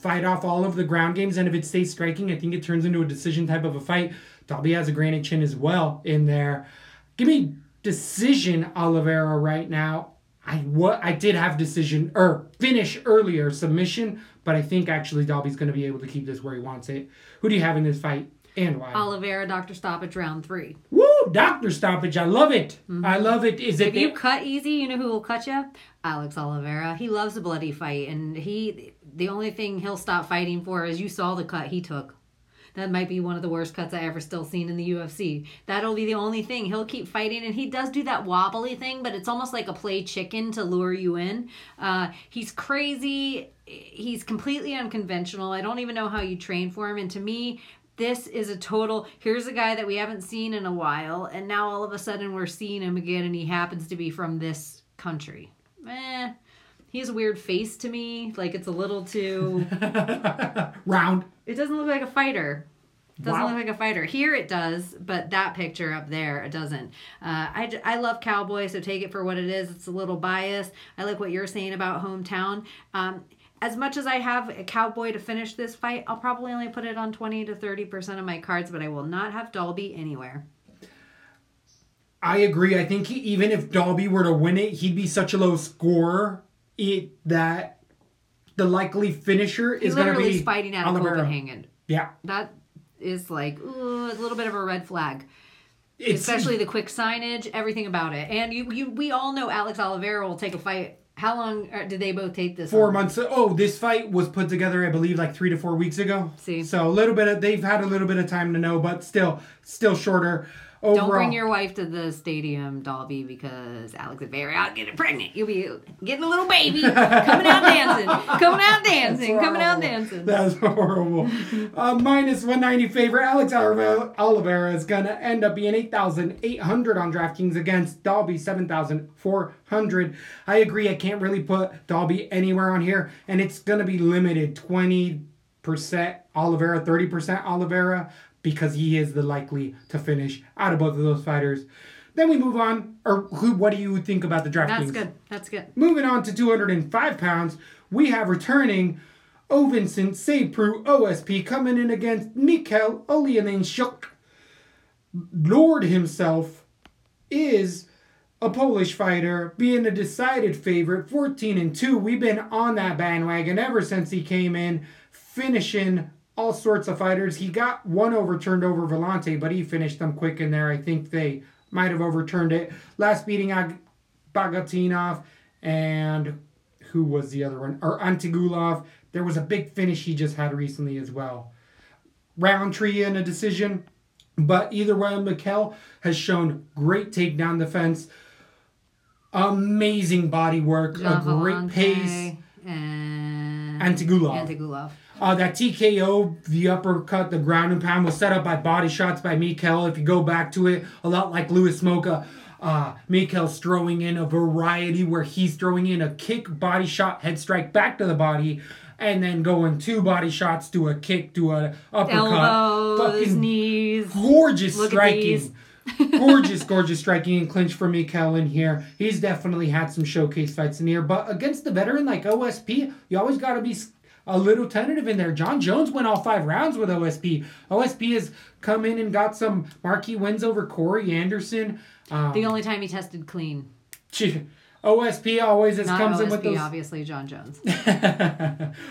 fight off all of the ground games, and if it stays striking, I think it turns into a decision type of a fight. Dalby has a granite chin as well in there. Give me decision Oliveira right now. I did have decision or finish earlier, submission, but I think actually Dalby's going to be able to keep this where he wants it. Who do you have in this fight and why? Oliveira, Dr. Stoppage, round 3. Woo! Dr. Stoppage. I love it. Mm-hmm. I love it. If you cut easy, you know who will cut you? Alex Oliveira. He loves a bloody fight, and the only thing he'll stop fighting for is you saw the cut he took. That might be one of the worst cuts I ever still seen in the UFC. That'll be the only thing. He'll keep fighting, and he does do that wobbly thing, but it's almost like a play chicken to lure you in. He's crazy. He's completely unconventional. I don't even know how you train for him, and to me, this is a total, here's a guy that we haven't seen in a while, and now all of a sudden we're seeing him again, and he happens to be from this country. He has a weird face to me. Like, it's a little too... round. It doesn't look like a fighter. It doesn't look like a fighter. Here it does, but that picture up there, it doesn't. I love Cowboy, so take it for what it is. It's a little biased. I like what you're saying about hometown. As much as I have a Cowboy to finish this fight, I'll probably only put it on 20 to 30% of my cards, but I will not have Dalby anywhere. I agree. I think even if Dalby were to win it, he'd be such a low scorer that the likely finisher is going to be fighting out of Copenhagen. Yeah. That is like, ooh, a little bit of a red flag. Especially the quick signage, everything about it. And we all know Alex Oliveira will take a fight. How long did they both take this? 4 months. Oh, this fight was put together, I believe, like 3 to 4 weeks ago. See. So a little bit of, they've had a little bit of time to know, but still shorter. Overall. Don't bring your wife to the stadium, Dalby, because Alex is very out getting pregnant. You'll be getting a little baby, coming out dancing. That's horrible. Minus 190 favor. Alex Oliveira is going to end up being 8,800 on DraftKings against Dalby, 7,400. I agree. I can't really put Dalby anywhere on here, and it's going to be limited 20% Oliveira, 30% Oliveira, because he is the likely to finish out of both of those fighters. Then we move on. What do you think about the DraftKings? That's good. Moving on to 205 pounds, we have returning Ovincent Sapru OSP coming in against Mikael Olienenchuk. Lord himself is a Polish fighter, being a decided favorite, 14-2. We've been on that bandwagon ever since he came in, finishing all sorts of fighters. He got one overturned over Vellante, but he finished them quick in there. I think they might have overturned it. Last beating Bagatinov and who was the other one? Or Antigulov. There was a big finish he just had recently as well. Roundtree in a decision. But either way, Mikel has shown great takedown defense. Amazing body work. A great pace. And Antigulov. That TKO, the uppercut, the ground and pound was set up by body shots by Mikel. If you go back to it, a lot like Louis Mocha, Mikel's throwing in a variety where he's throwing in a kick, body shot, head strike back to the body, and then going two body shots to a kick to an uppercut. Elbows, knees. Gorgeous striking. Gorgeous, gorgeous striking and clinch for Mikel in here. He's definitely had some showcase fights in here. But against the veteran like OSP, you always got to be a little tentative in there. John Jones went all 5 rounds with OSP. OSP has come in and got some marquee wins over Corey Anderson. The only time he tested clean. OSP always comes OSP, in with those... obviously, John Jones.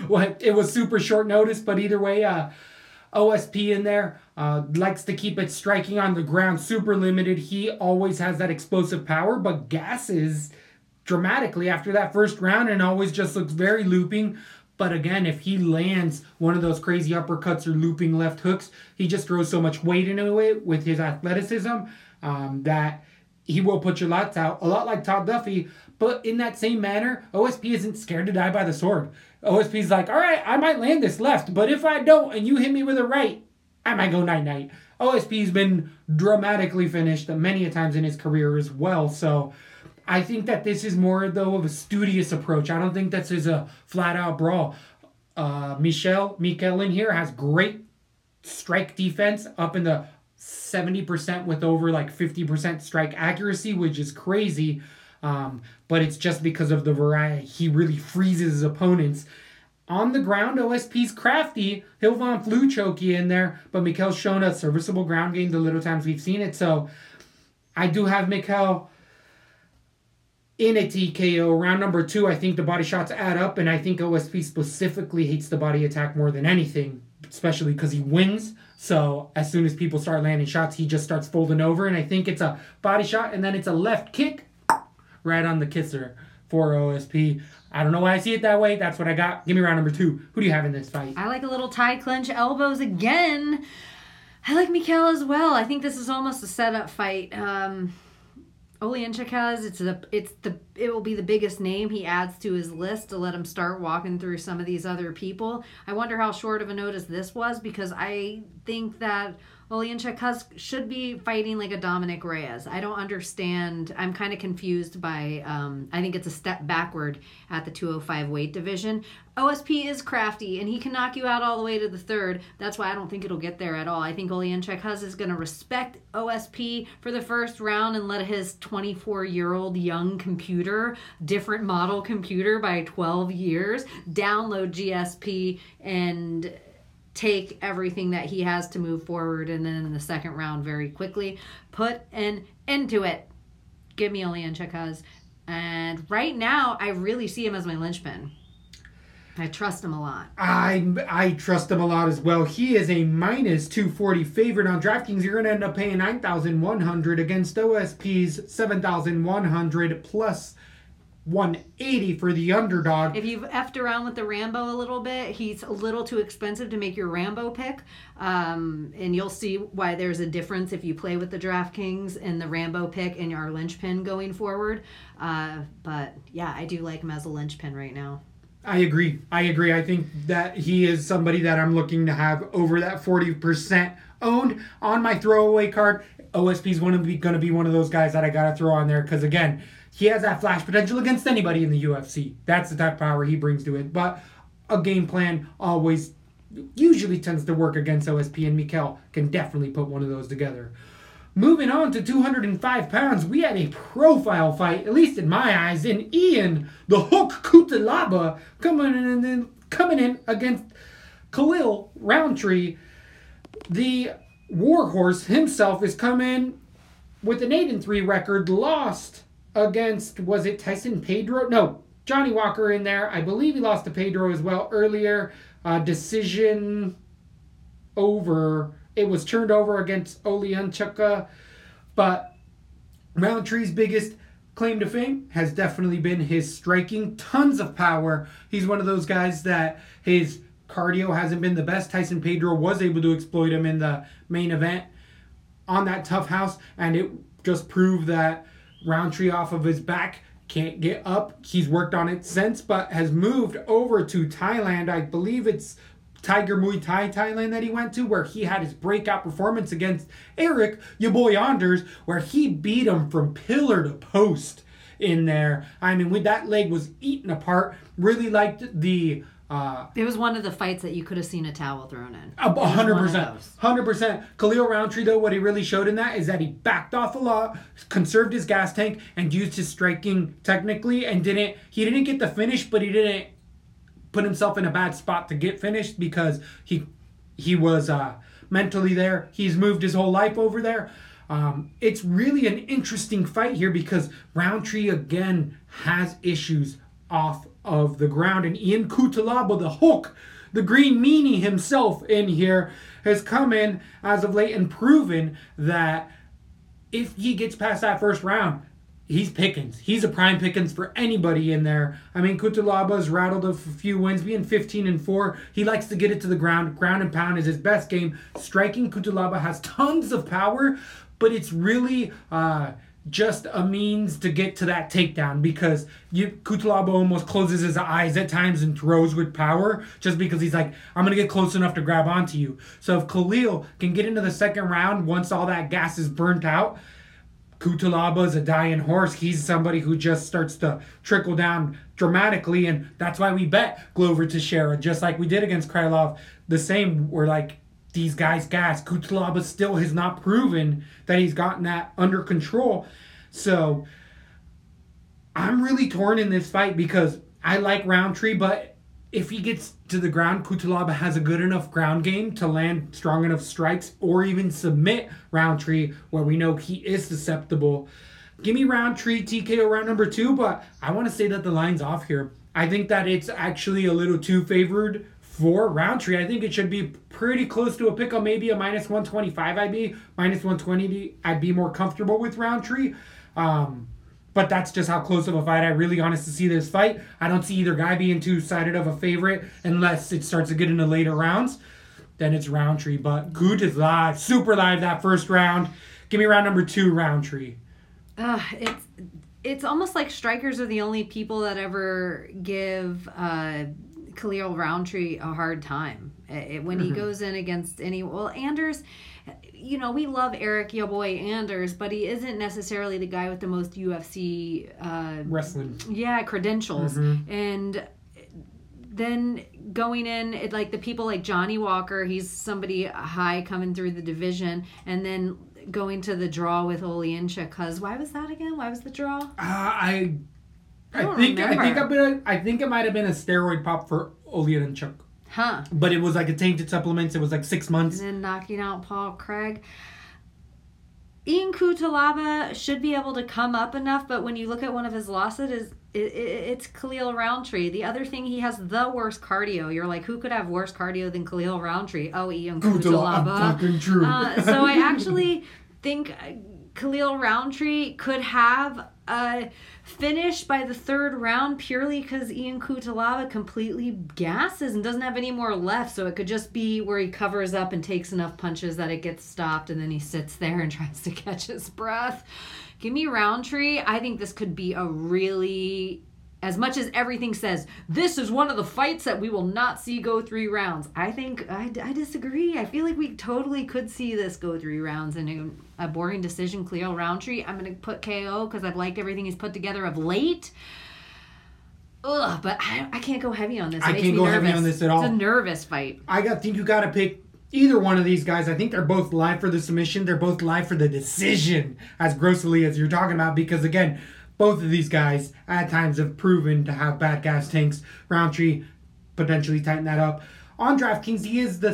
Well, it was super short notice, but either way, OSP in there likes to keep it striking on the ground, super limited. He always has that explosive power, but gasses dramatically after that first round and always just looks very looping. But again, if he lands one of those crazy uppercuts or looping left hooks, he just throws so much weight into it with his athleticism that he will put your lights out, a lot like Todd Duffy. But in that same manner, OSP isn't scared to die by the sword. OSP's like, all right, I might land this left, but if I don't and you hit me with a right, I might go night-night. OSP's been dramatically finished many a times in his career as well. So I think that this is more, though, of a studious approach. I don't think this is a flat-out brawl. Mikel in here has great strike defense up in the 70% with over like 50% strike accuracy, which is crazy, but it's just because of the variety. He really freezes his opponents on the ground. OSP's crafty. Hilvon flew Chokey in there, but Mikel's shown a serviceable ground game the little times we've seen it. So I do have Mikel in a TKO round number 2. I think the body shots add up, and I think OSP specifically hates the body attack more than anything, especially because he wins. So as soon as people start landing shots, he just starts folding over. And I think it's a body shot, and then it's a left kick right on the kisser for OSP. I don't know why I see it that way. That's what I got. Give me round number 2. Who do you have in this fight? I like a little tie clinch elbows again. I like Mikel as well. I think this is almost a setup fight. Oleanchikaz, it will be the biggest name he adds to his list to let him start walking through some of these other people. I wonder how short of a notice this was, because I think that Oleanchikaz should be fighting like a Dominic Reyes. I don't understand. I'm kind of confused by, I think it's a step backward at the 205 weight division. OSP is crafty, and he can knock you out all the way to the third. That's why I don't think it'll get there at all. I think Oleanchikaz is going to respect OSP for the first round and let his 24-year-old young computer, different model computer by 12 years, download GSP and take everything that he has to move forward, and then in the second round very quickly put an end to it. Give me Oleanchikaz. And right now I really see him as my linchpin. I trust him a lot. I trust him a lot as well. He is a minus 240 favorite on DraftKings. You're going to end up paying 9,100 against OSP's 7,100 plus 180 for the underdog. If you've effed around with the Rambo a little bit, he's a little too expensive to make your Rambo pick. And you'll see why there's a difference if you play with the DraftKings and the Rambo pick and our linchpin going forward. But yeah, I do like him as a linchpin right now. I agree. I think that he is somebody that I'm looking to have over that 40% owned on my throwaway card. OSP's going to be one of those guys that I got to throw on there because, again, he has that flash potential against anybody in the UFC. That's the type of power he brings to it. But a game plan always usually tends to work against OSP, and Mikel can definitely put one of those together. Moving on to 205 pounds, we had a profile fight, at least in my eyes, in Ian the Hook Kutalaba coming in against Khalil Roundtree. The Warhorse himself is coming with an 8-3 record, lost against, was it Tyson Pedro? No, Johnny Walker in there. I believe he lost to Pedro as well earlier. Decision over. It was turned over against Oleanchikaz. But Roundtree's biggest claim to fame has definitely been his striking. Tons of power. He's one of those guys that his cardio hasn't been the best. Tyson Pedro was able to exploit him in the main event on that tough house. And it just proved that Roundtree off of his back can't get up. He's worked on it since, but has moved over to Thailand. I believe it's Tiger Muay Thai Thailand that he went to, where he had his breakout performance against Eric, your boy Anders, where he beat him from pillar to post in there. I mean, with that leg was eaten apart. Really liked the It was one of the fights that you could have seen a towel thrown in. 100%. Khalil Roundtree, though, what he really showed in that is that he backed off a lot, conserved his gas tank, and used his striking technically, and he didn't get the finish, but he didn't put himself in a bad spot to get finished because he was mentally there. He's moved his whole life over there. It's really an interesting fight here because Roundtree, again, has issues off of the ground. And Ian Kutalaba, the Hulk, the Green Meanie himself in here, has come in as of late and proven that if he gets past that first round, he's pickings. He's a prime pickings for anybody in there. I mean, Kutalaba's rattled a few wins, being 15-4. He likes to get it to the ground. Ground and pound is his best game. Striking, Kutalaba has tons of power, but it's really just a means to get to that takedown because Kutalaba almost closes his eyes at times and throws with power just because he's like, I'm going to get close enough to grab onto you. So if Khalil can get into the second round once all that gas is burnt out, Kutalaba is a dying horse. He's somebody who just starts to trickle down dramatically, and that's why we bet Glover Teixeira, just like we did against Krylov. The same, we're like, these guys gas. Kutalaba still has not proven that he's gotten that under control. So I'm really torn in this fight because I like Roundtree, but if he gets to the ground, Kutalaba has a good enough ground game to land strong enough strikes or even submit Roundtree, where we know he is susceptible. Give me Roundtree TKO round number 2, but I want to say that the line's off here. I think that it's actually a little too favored for Roundtree. I think it should be pretty close to a pick-up, maybe a minus 125. Minus 120, I'd be more comfortable with Roundtree. But that's just how close of a fight I really honestly see this fight. I don't see either guy being two-sided of a favorite unless it starts to get into later rounds. Then it's Roundtree. But Good is live, super live that first round. Give me round number 2, Roundtree. It's almost like strikers are the only people that ever give Khalil Roundtree a hard time when he goes in against Anders. You know, we love Eric, your boy Anders, but he isn't necessarily the guy with the most UFC wrestling credentials. And then going in, the people like Johnny Walker, he's somebody high coming through the division, and then going to the draw with Oleinicek. Cause why was that again? Why was the draw? I think it might have been a steroid pop for Oleinicek. Huh. But it was like a tainted supplements. It was like 6 months. And then knocking out Paul Craig. Ian Kutalaba should be able to come up enough, but when you look at one of his losses, it's Khalil Roundtree. The other thing, he has the worst cardio. You're like, who could have worse cardio than Khalil Roundtree? Oh, Ian Kutalaba. Fucking true. So I actually think Khalil Roundtree could have finish by the third round purely because Ian Kutalaba completely gasses and doesn't have any more left, so it could just be where he covers up and takes enough punches that it gets stopped, and then he sits there and tries to catch his breath. Give me Roundtree. I think this could be a really, as much as everything says, this is one of the fights that we will not see go 3 rounds. I think, I disagree. I feel like we totally could see this go 3 rounds and a boring decision, Cleo Roundtree. I'm going to put KO because I've liked everything he's put together of late. Ugh, but I can't go heavy on this. I can't go heavy on this at all. It's a nervous fight. I think you got to pick either one of these guys. I think they're both live for the submission. They're both live for the decision, as grossly as you're talking about, because, again, both of these guys at times have proven to have bad gas tanks. Roundtree, potentially tighten that up. On DraftKings, he is the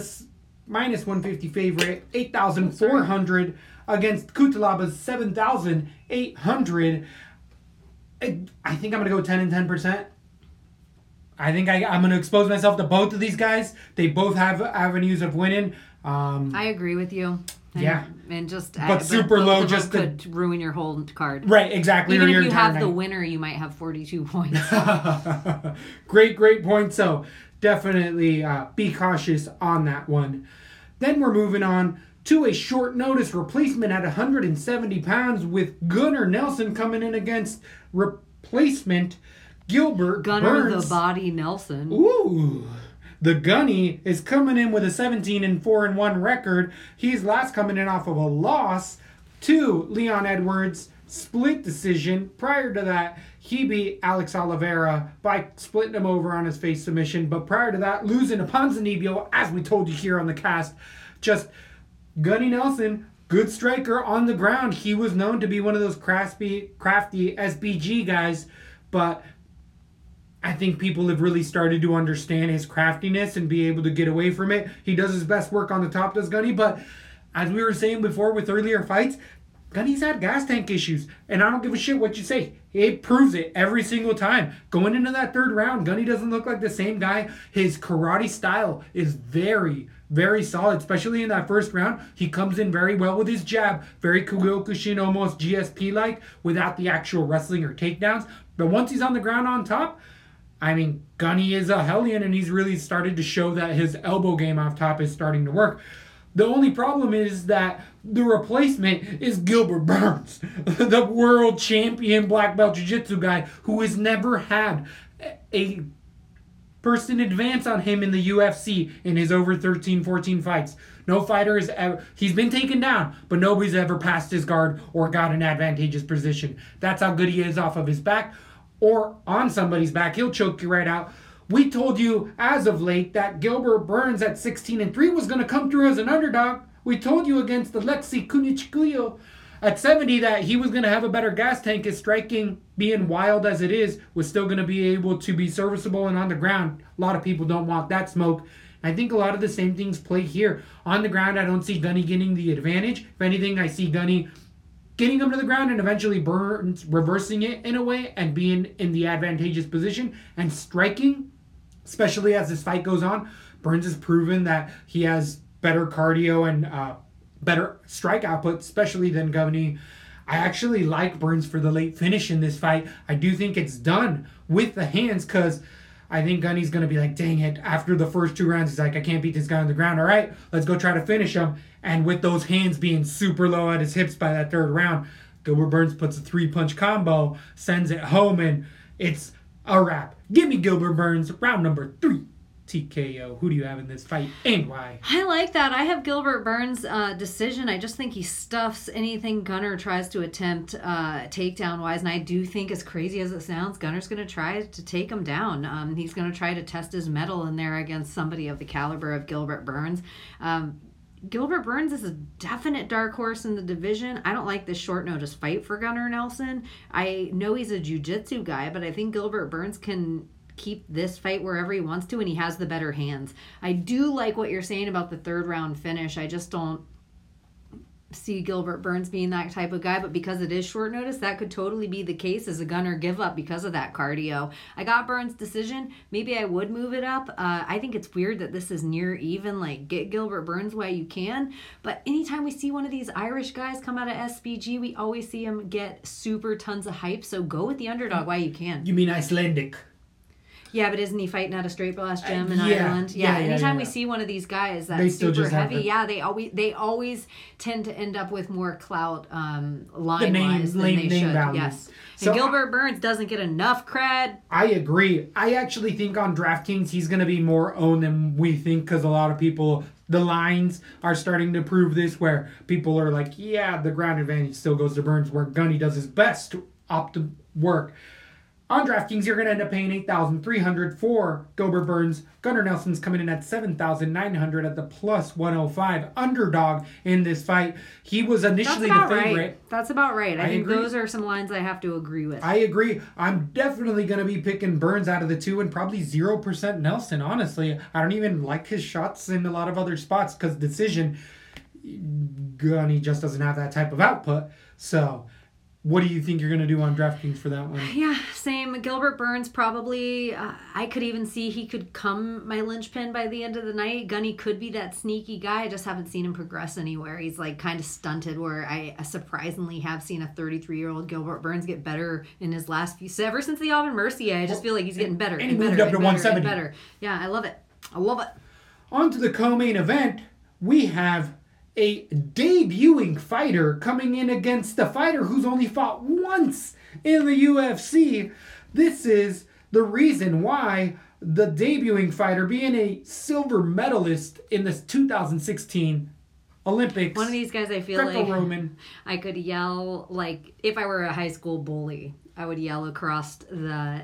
minus 150 favorite, 8,400. Against Kutalaba's 7,800. I think I'm going to go 10 and 10%. I think I'm going to expose myself to both of these guys. They both have avenues of winning. I agree with you. But super low just could ruin your whole card. Right, exactly. Even if you have the winner, you might have 42 points. Great point. So definitely be cautious on that one. Then we're moving on to a short notice replacement at 170 pounds with Gunnar Nelson coming in against replacement Gilbert Gunnar Burns. The Body Nelson. Ooh. The Gunny is coming in with a 17-4-1 record. He's last coming in off of a loss to Leon Edwards, split decision. Prior to that, he beat Alex Oliveira by splitting him over on his face submission. But prior to that, losing to Ponzinibbio, as we told you here on the cast, just Gunny Nelson, good striker on the ground. He was known to be one of those crafty SBG guys, but I think people have really started to understand his craftiness and be able to get away from it. He does his best work on the top, does Gunny, but as we were saying before with earlier fights, Gunny's had gas tank issues, and I don't give a shit what you say. It proves it every single time. Going into that third round, Gunny doesn't look like the same guy. His karate style is very, very solid, especially in that first round. He comes in very well with his jab, very Kyokushin, almost GSP-like, without the actual wrestling or takedowns. But once he's on the ground on top, I mean, Gunny is a hellion, and he's really started to show that his elbow game off top is starting to work. The only problem is that the replacement is Gilbert Burns, the world champion black belt jiu-jitsu guy who has never had a person advance on him in the UFC in his over 13, 14 fights. No fighter has ever... He's been taken down, but nobody's ever passed his guard or got an advantageous position. That's how good he is off of his back or on somebody's back. He'll choke you right out. We told you as of late that Gilbert Burns at 16-3 was going to come through as an underdog. We told you against Alexei Kunichkuyo at 70 that he was going to have a better gas tank. His striking, being wild as it is, was still going to be able to be serviceable and on the ground. A lot of people don't want that smoke. I think a lot of the same things play here. On the ground, I don't see Gunny getting the advantage. If anything, I see Gunny getting him to the ground and eventually Burns reversing it in a way and being in the advantageous position and striking. Especially as this fight goes on, Burns has proven that he has better cardio and better strike output, especially than Gunny. I actually like Burns for the late finish in this fight. I do think it's done with the hands because I think Gunny's going to be like, dang it. After the first two rounds, he's like, I can't beat this guy on the ground. All right, let's go try to finish him. And with those hands being super low at his hips by that third round, Gilbert Burns puts a three-punch combo, sends it home, and it's a wrap. Give me Gilbert Burns, round number 3. TKO. Who do you have in this fight and why? I like that. I have Gilbert Burns' decision. I just think he stuffs anything Gunner tries to attempt takedown-wise, and I do think, as crazy as it sounds, Gunner's going to try to take him down. He's going to try to test his mettle in there against somebody of the caliber of Gilbert Burns. Gilbert Burns is a definite dark horse in the division. I don't like this short notice fight for Gunnar Nelson. I know he's a jiu-jitsu guy, but I think Gilbert Burns can keep this fight wherever he wants to, and he has the better hands. I do like what you're saying about the third round finish. I just don't see Gilbert Burns being that type of guy, but because it is short notice, that could totally be the case as a Gunner give up because of that cardio. I got Burns' decision. Maybe I would move it up. I think it's weird that this is near even. Like, get Gilbert Burns while you can, but anytime we see one of these Irish guys come out of SBG, we always see him get super tons of hype, so go with the underdog while you can. You mean Icelandic? Yeah, but isn't he fighting at a straight blast gym in Ireland? Yeah, anytime we see one of these guys that's super heavy, they always tend to end up with more clout line-wise than they should. Yes. So Gilbert Burns doesn't get enough cred. I agree. I actually think on DraftKings he's going to be more owned than we think because a lot of people, the lines are starting to prove this where people are like, yeah, the ground advantage still goes to Burns where Gunny does his best to opt to work. On DraftKings, you're going to end up paying $8,300 for Gilbert Burns. Gunnar Nelson's coming in at $7,900 at the plus 105 underdog in this fight. He was initially the favorite. Right. That's about right. I think agree. Those are some lines I have to agree with. I agree. I'm definitely going to be picking Burns out of the two and probably 0% Nelson, honestly. I don't even like his shots in a lot of other spots because decision, Gunny just doesn't have that type of output. So what do you think you're going to do on DraftKings for that one? Yeah, same. Gilbert Burns probably, I could even see he could come my linchpin by the end of the night. Gunny could be that sneaky guy. I just haven't seen him progress anywhere. He's like kind of stunted where I surprisingly have seen a 33-year-old Gilbert Burns get better in his last few. So ever since the Alvin Mercier, I just feel like he's getting better and better and better and better. Yeah, I love it. I love it. On to the co-main event, we have a debuting fighter coming in against the fighter who's only fought once in the UFC. This is the reason why the debuting fighter, being a silver medalist in this 2016 Olympics. One of these guys, I feel Greco-Roman. Like I could yell, like, if I were a high school bully, I would yell across the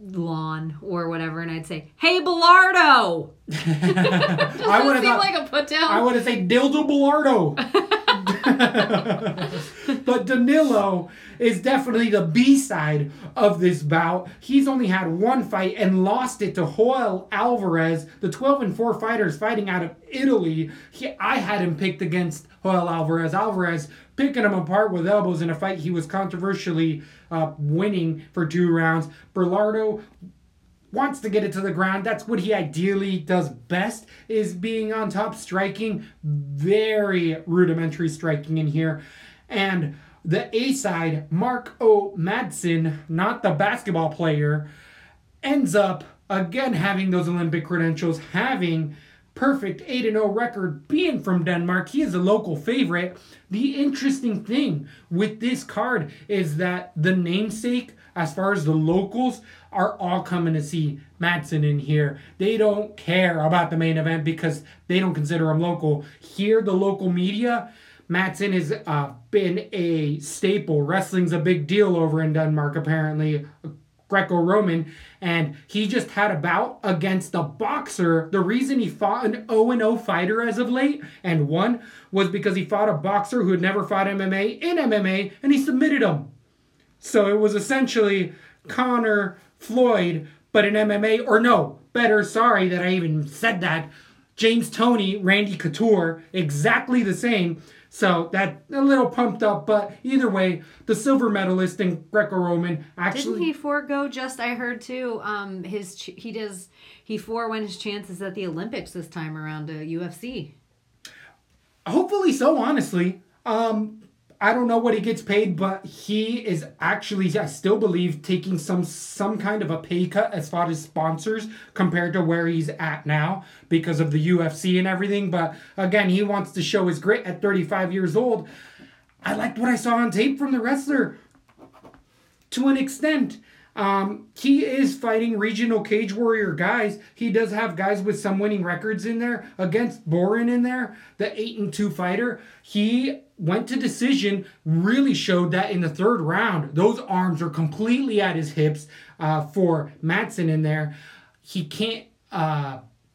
lawn or whatever, and I'd say, "Hey, Bilardo!" I would have seemed like a put down. I would have said, "Dildo Bilardo." But Danilo is definitely the B side of this bout. He's only had one fight and lost it to Joel Alvarez, the 12-4 fighters fighting out of Italy. I had him picked against Joel Alvarez. Alvarez picking him apart with elbows in a fight he was controversially winning for 2 rounds. Bilardo wants to get it to the ground. That's what he ideally does best, is being on top, striking. Very rudimentary striking in here. And the A side, Mark O. Madsen, not the basketball player, ends up again having those Olympic credentials, having perfect 8-0 record, being from Denmark. He is a local favorite. The interesting thing with this card is that the namesake, as far as the locals, are all coming to see Madsen in here. They don't care about the main event because they don't consider him local. Here, the local media, Madsen has been a staple. Wrestling's a big deal over in Denmark, apparently, Greco-Roman, and he just had a bout against a boxer. The reason he fought an 0-0 fighter as of late and won was because he fought a boxer who had never fought MMA in MMA, and he submitted him. So it was essentially Conor Floyd, but in MMA, or no, better, sorry that I even said that, James Toney, Randy Couture, exactly the same. So that a little pumped up, but either way, the silver medalist in Greco-Roman actually... Didn't he forego just, I heard too, he forewent his chances at the Olympics this time around to UFC? Hopefully so, honestly. I don't know what he gets paid, but he is actually, I still believe, taking some kind of a pay cut as far as sponsors compared to where he's at now because of the UFC and everything. But again, he wants to show his grit at 35 years old. I liked what I saw on tape from the wrestler to an extent. He is fighting regional Cage Warrior guys. He does have guys with some winning records in there. Against Borin in there, the 8-2 fighter, he went to decision, really showed that in the 3rd round. Those arms are completely at his hips for Madsen in there. He can't...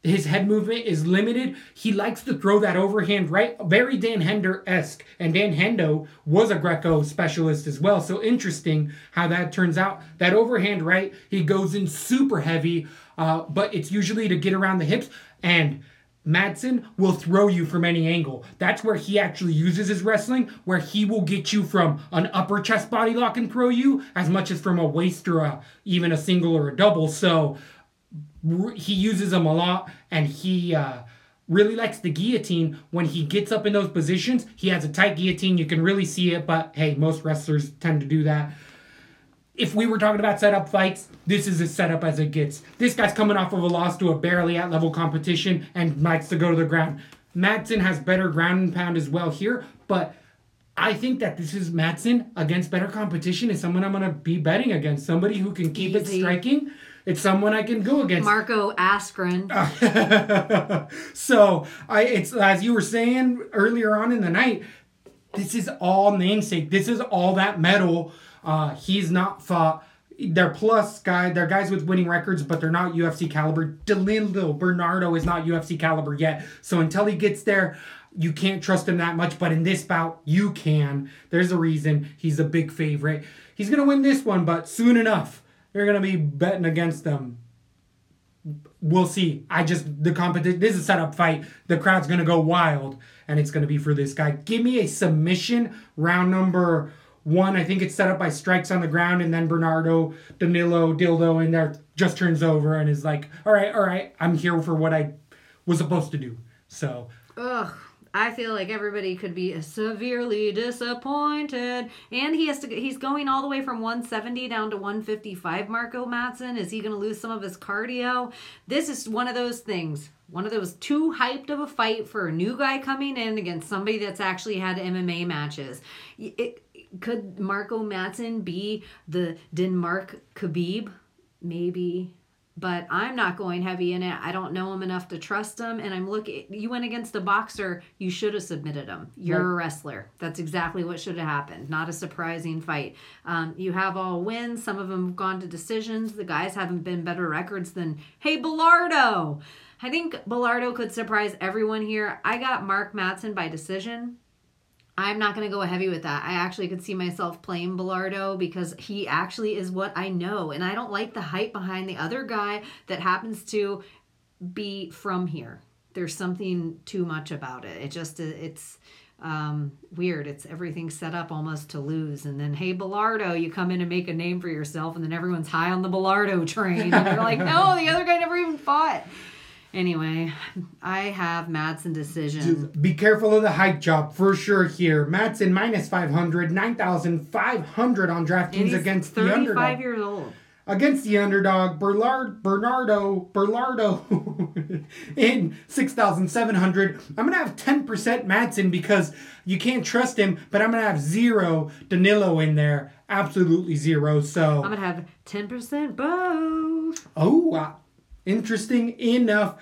his head movement is limited. He likes to throw that overhand right, very Dan Hender-esque. And Dan Hendo was a Greco specialist as well. So interesting how that turns out. That overhand right, he goes in super heavy, but it's usually to get around the hips. And Madsen will throw you from any angle. That's where he actually uses his wrestling, where he will get you from an upper chest body lock and throw you as much as from a waist or even a single or a double. So... he uses them a lot, and he really likes the guillotine. When he gets up in those positions, he has a tight guillotine. You can really see it, but hey, most wrestlers tend to do that. If we were talking about setup fights, this is as setup as it gets. This guy's coming off of a loss to a barely at-level competition and likes to go to the ground. Madsen has better ground and pound as well here, but I think that this is Madsen against better competition is someone I'm going to be betting against, somebody who can keep it striking. It's someone I can go against. Marco Askren. So, it's as you were saying earlier on in the night, this is all namesake. This is all that medal. He's not fought. They're plus guys. They're guys with winning records, but they're not UFC caliber. Danilo Bernardo is not UFC caliber yet. So until he gets there, you can't trust him that much. But in this bout, you can. There's a reason he's a big favorite. He's going to win this one, but soon enough, you're going to be betting against them. We'll see. The competition, this is a setup fight. The crowd's going to go wild, and it's going to be for this guy. Give me a submission, round number 1. I think it's set up by strikes on the ground, and then Bernardo, Danilo, Dildo in there just turns over and is like, all right, I'm here for what I was supposed to do. So, ugh. I feel like everybody could be severely disappointed. And he's going all the way from 170 down to 155, Marco Madsen. Is he going to lose some of his cardio? This is one of those things. One of those too hyped of a fight for a new guy coming in against somebody that's actually had MMA matches. Could Marco Madsen be the Denmark Khabib? Maybe. but I'm not going heavy in it. I don't know him enough to trust him. And I'm looking, you went against a boxer. You should have submitted him. You're a wrestler. That's exactly what should have happened. Not a surprising fight. You have all wins. Some of them have gone to decisions. The guys haven't been better records than, hey, Bilardo. I think Bilardo could surprise everyone here. I got Mark Madsen by decision. I'm not going to go heavy with that. I actually could see myself playing Bilardo because he actually is what I know. And I don't like the hype behind the other guy that happens to be from here. There's something too much about it. It just, it's weird. It's everything set up almost to lose. And then, hey, Bilardo, you come in and make a name for yourself. And then everyone's high on the Bilardo train. And they're like, no, the other guy never even fought. Anyway, I have Madsen decision. Be careful of the hype job for sure here. Madsen minus 500, 9,500 on DraftKings against the underdog. 35 years old. Against the underdog, Bilardo in 6,700. I'm going to have 10% Madsen because you can't trust him, but I'm going to have zero Danilo in there. Absolutely zero. So I'm going to have 10% Bo. Oh, wow. Interesting enough.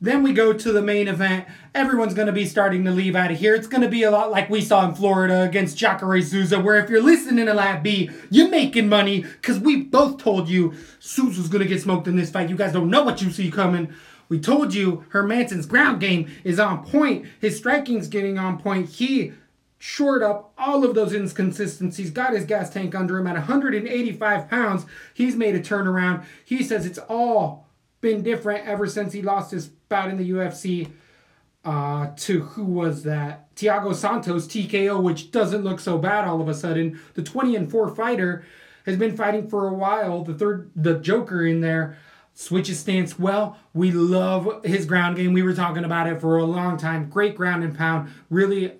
Then we go to the main event. Everyone's going to be starting to leave out of here. It's going to be a lot like we saw in Florida against Jacare Souza, where if you're listening to Lat B, you're making money because we both told you Souza's going to get smoked in this fight. You guys don't know what you see coming. We told you Hermanson's ground game is on point. His striking's getting on point. He shored up all of those inconsistencies, got his gas tank under him at 185 pounds. He's made a turnaround. He says it's all been different ever since he lost his bout in the UFC to, who was that? Thiago Santos, TKO, which doesn't look so bad all of a sudden. The 20-4 fighter has been fighting for a while. The Joker in there switches stance well. We love his ground game. We were talking about it for a long time. Great ground and pound. Really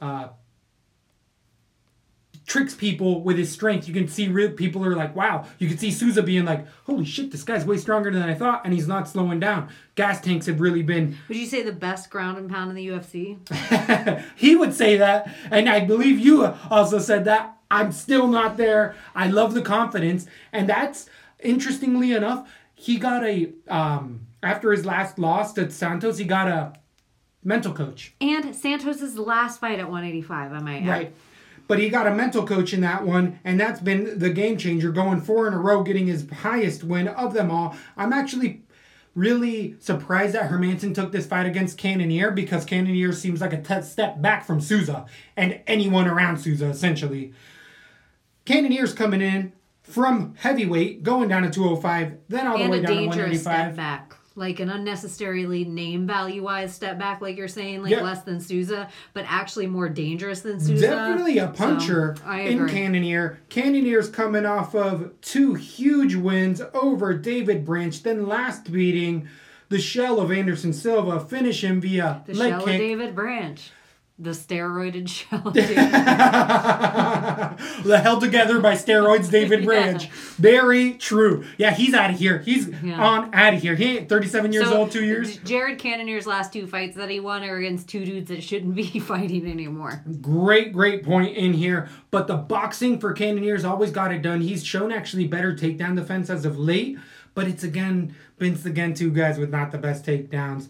tricks people with his strength. You can see real people are like, wow. You can see Souza being like, holy shit, this guy's way stronger than I thought, and he's not slowing down. Gas tanks have really been... Would you say the best ground and pound in the UFC? He would say that, and I believe you also said that. I'm still not there. I love the confidence, and that's, interestingly enough, he got a... after his last loss to Santos, he got a mental coach. And Santos's last fight at 185, I might add. Right. But he got a mental coach in that one, and that's been the game changer, going 4 in a row, getting his highest win of them all. I'm actually really surprised that Hermanson took this fight against Cannonier, because Cannonier seems like a step back from Souza and anyone around Souza, essentially. Cannonier's coming in from heavyweight, going down to 205, then all the way down to 185. And a dangerous step back. Like an unnecessarily name value-wise step back, like you're saying, like less than Souza, but actually more dangerous than Souza. Definitely a puncher in Cannonier. Cannonier's coming off of 2 huge wins over David Branch, then last beating the shell of Anderson Silva, finish him via the leg kick. The shell of David Branch. The steroided shell of David Branch. Held together by steroids, David Branch. Yeah. Very true. Yeah, he's out of here. He's on out of here. He ain't 37 years old, 2 years. Jared Cannonier's last 2 fights that he won are against 2 dudes that shouldn't be fighting anymore. Great point in here. But the boxing for Cannonier's always got it done. He's shown actually better takedown defense as of late. But it's again 2 guys with not the best takedowns.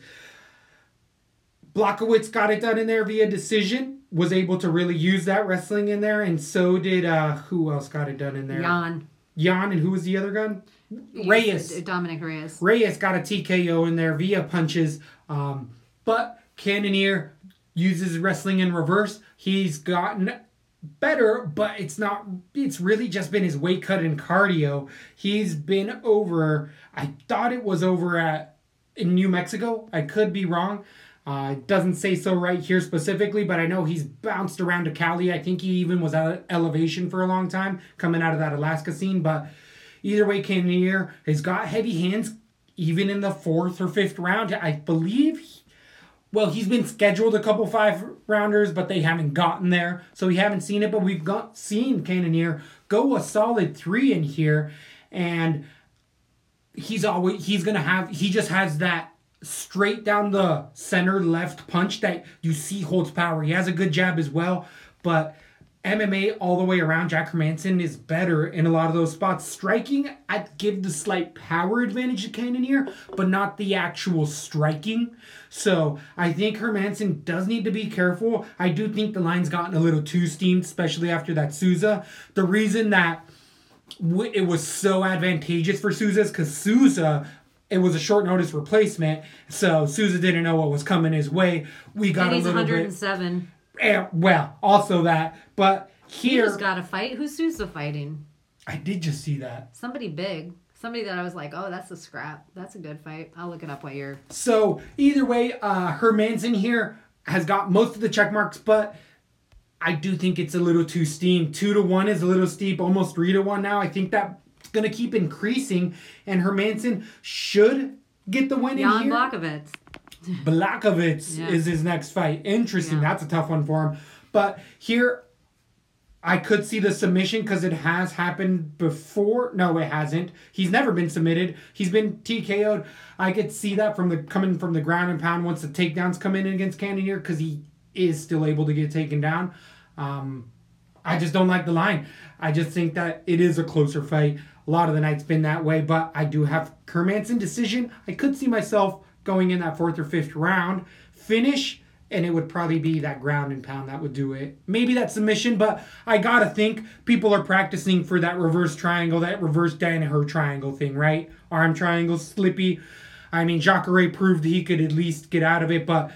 Blachowicz got it done in there via decision. Was able to really use that wrestling in there. And so did, who else got it done in there? Jan, and who was the other gun? Reyes. Dominic Reyes. Reyes got a TKO in there via punches. But Cannonier uses wrestling in reverse. He's gotten better, but it's really just been his weight cut and cardio. He's been over, I thought it was over in New Mexico. I could be wrong. It doesn't say so right here specifically, but I know he's bounced around to Cali. I think he even was at elevation for a long time, coming out of that Alaska scene. But either way, Cannonier has got heavy hands, even in the 4th or 5th round. I believe, he's been scheduled a couple 5-rounders, but they haven't gotten there. So we haven't seen it, but we've seen Cannonier go a solid 3 in here. And he just has that straight down the center left punch that you see holds power. He has a good jab as well, but MMA all the way around, Jack Hermanson is better in a lot of those spots. Striking, I'd give the slight power advantage to Cannonier, but not the actual striking. So I think Hermanson does need to be careful. I do think the line's gotten a little too steamed, especially after that Souza. The reason that it was so advantageous for Souza is because Souza... it was a short notice replacement, so Souza didn't know what was coming his way. We got and he's a little 107. Bit, well, also that, but here he just got a fight. Who's Souza fighting? I did just see that somebody big, somebody that I was like, oh, that's a scrap. That's a good fight. I'll look it up while you're. So either way, Hermanson here has got most of the check marks, but I do think it's a little too steep. 2-1 is a little steep. Almost 3-1 now. I think that. Going to keep increasing, and Hermanson should get the win in here. Blachowicz yeah. is his next fight. Interesting. Yeah. That's a tough one for him. But here, I could see the submission because it has happened before. No, it hasn't. He's never been submitted. He's been TKO'd. I could see that from the coming from the ground and pound once the takedowns come in against Cannonier because he is still able to get taken down. I just don't like the line. I just think that it is a closer fight. A lot of the night's been that way, but I do have Hermanson decision. I could see myself going in that 4th or 5th round. Finish, and it would probably be that ground and pound that would do it. Maybe that submission, but I got to think people are practicing for that reverse triangle, that reverse Danaher triangle thing, right? Arm triangle, slippy. I mean, Jacare proved he could at least get out of it, but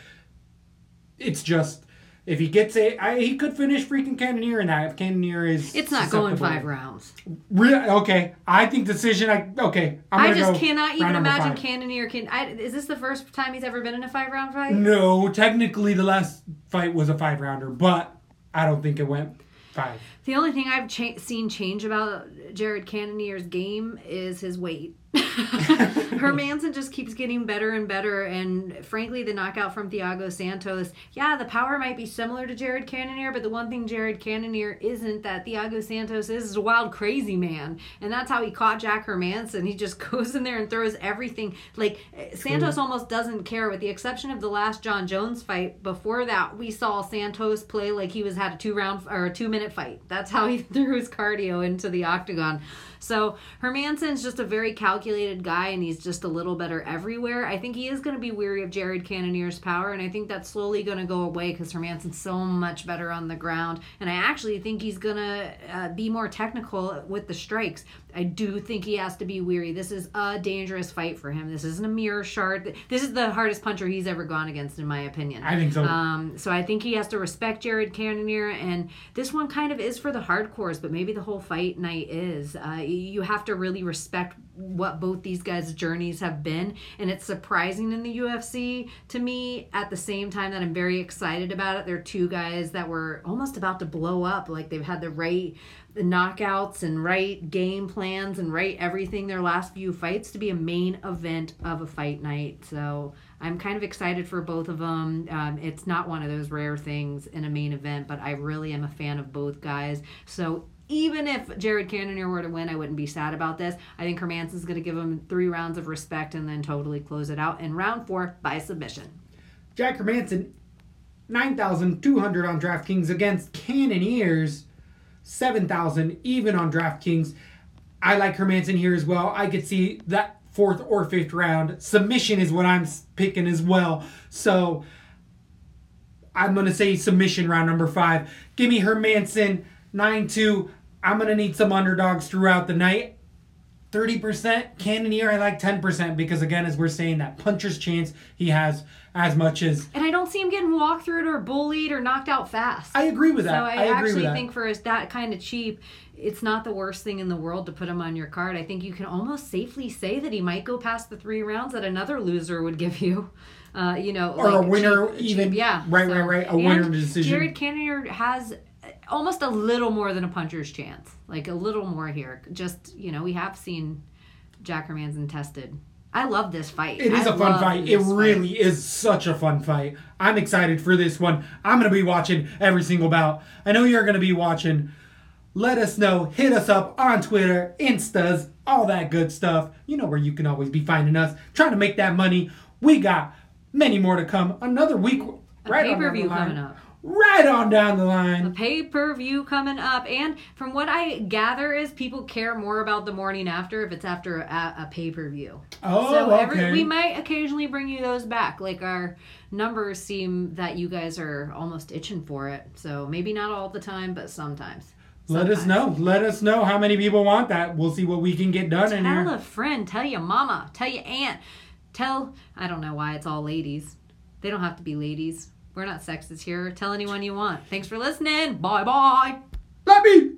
it's just... if he gets it, he could finish freaking Cannonier in that. If Cannonier is... it's not going 5 rounds. Really? Okay. I think decision... I cannot even imagine Cannonier can... is this the first time he's ever been in a 5-round fight? No. Technically, the last fight was a 5-rounder, but I don't think it went 5. The only thing I've seen change about Jared Cannonier's game is his weight. Hermanson just keeps getting better and better, and frankly the knockout from Thiago Santos, the power might be similar to Jared Cannonier, but the one thing Jared Cannonier isn't that Thiago Santos is a wild crazy man, and that's how he caught Jack Hermanson. He just goes in there and throws everything. Like Santos almost doesn't care, with the exception of the last John Jones fight. Before that, we saw Santos play like he had a 2-minute fight. That's how he threw his cardio into the octagon. So Hermanson's just a very calculated guy, and he's just a little better everywhere. I think he is going to be weary of Jared Cannonier's power, and I think that's slowly going to go away because Hermanson's so much better on the ground. And I actually think he's going to be more technical with the strikes. I do think he has to be weary. This is a dangerous fight for him. This isn't a mere shard. This is the hardest puncher he's ever gone against, in my opinion. I think so. So I think he has to respect Jared Cannonier, and this one kind of is for the hardcores, but maybe the whole fight night is. You have to really respect what both these guys' journeys have been, and it's surprising in the UFC to me at the same time that I'm very excited about it. They're two guys that were almost about to blow up. Like they've had the right knockouts and right game plans and right everything their last few fights to be a main event of a fight night. So I'm kind of excited for both of them. It's not one of those rare things in a main event, but I really am a fan of both guys. So even if Jared Cannonier were to win, I wouldn't be sad about this. I think Hermanson's going to give him 3 rounds of respect and then totally close it out in round 4 by submission. Jack Hermanson, 9,200 on DraftKings against Cannonier's 7,000 even on DraftKings. I like Hermanson here as well. I could see that 4th or 5th round. Submission is what I'm picking as well. So I'm going to say submission round number 5. Give me Hermanson 9-2. I'm going to need some underdogs throughout the night. 30%. Cannonier, I like 10% because, again, as we're saying, that puncher's chance he has as much as... and I don't see him getting walked through or bullied or knocked out fast. I agree with that. So I actually think for that kind of cheap... it's not the worst thing in the world to put him on your card. I think you can almost safely say that he might go past the 3 rounds that another loser would give you. Or like a winner cheap, yeah. Right. A winner decision. Jared Cannonier has almost a little more than a puncher's chance. Like a little more here. Just, we have seen Jack Hermanson tested. I love this fight. It is a fun fight. It really is such a fun fight. I'm excited for this one. I'm going to be watching every single bout. I know you're going to be watching. Let us know. Hit us up on Twitter, Instas, all that good stuff. You know where you can always be finding us. Trying to make that money. We got many more to come. Another week. Right, pay-per-view coming up. right on down the line. The pay-per-view coming up. And from what I gather is people care more about the morning after if it's after a pay-per-view. Oh, so we might occasionally bring you those back. Like, our numbers seem that you guys are almost itching for it. So maybe not all the time, but sometimes. Let us know. Let us know how many people want that. We'll see what we can get done in here. Tell a friend. Tell your mama. Tell your aunt. I don't know why it's all ladies. They don't have to be ladies. We're not sexist here. Tell anyone you want. Thanks for listening. Bye-bye. Let me.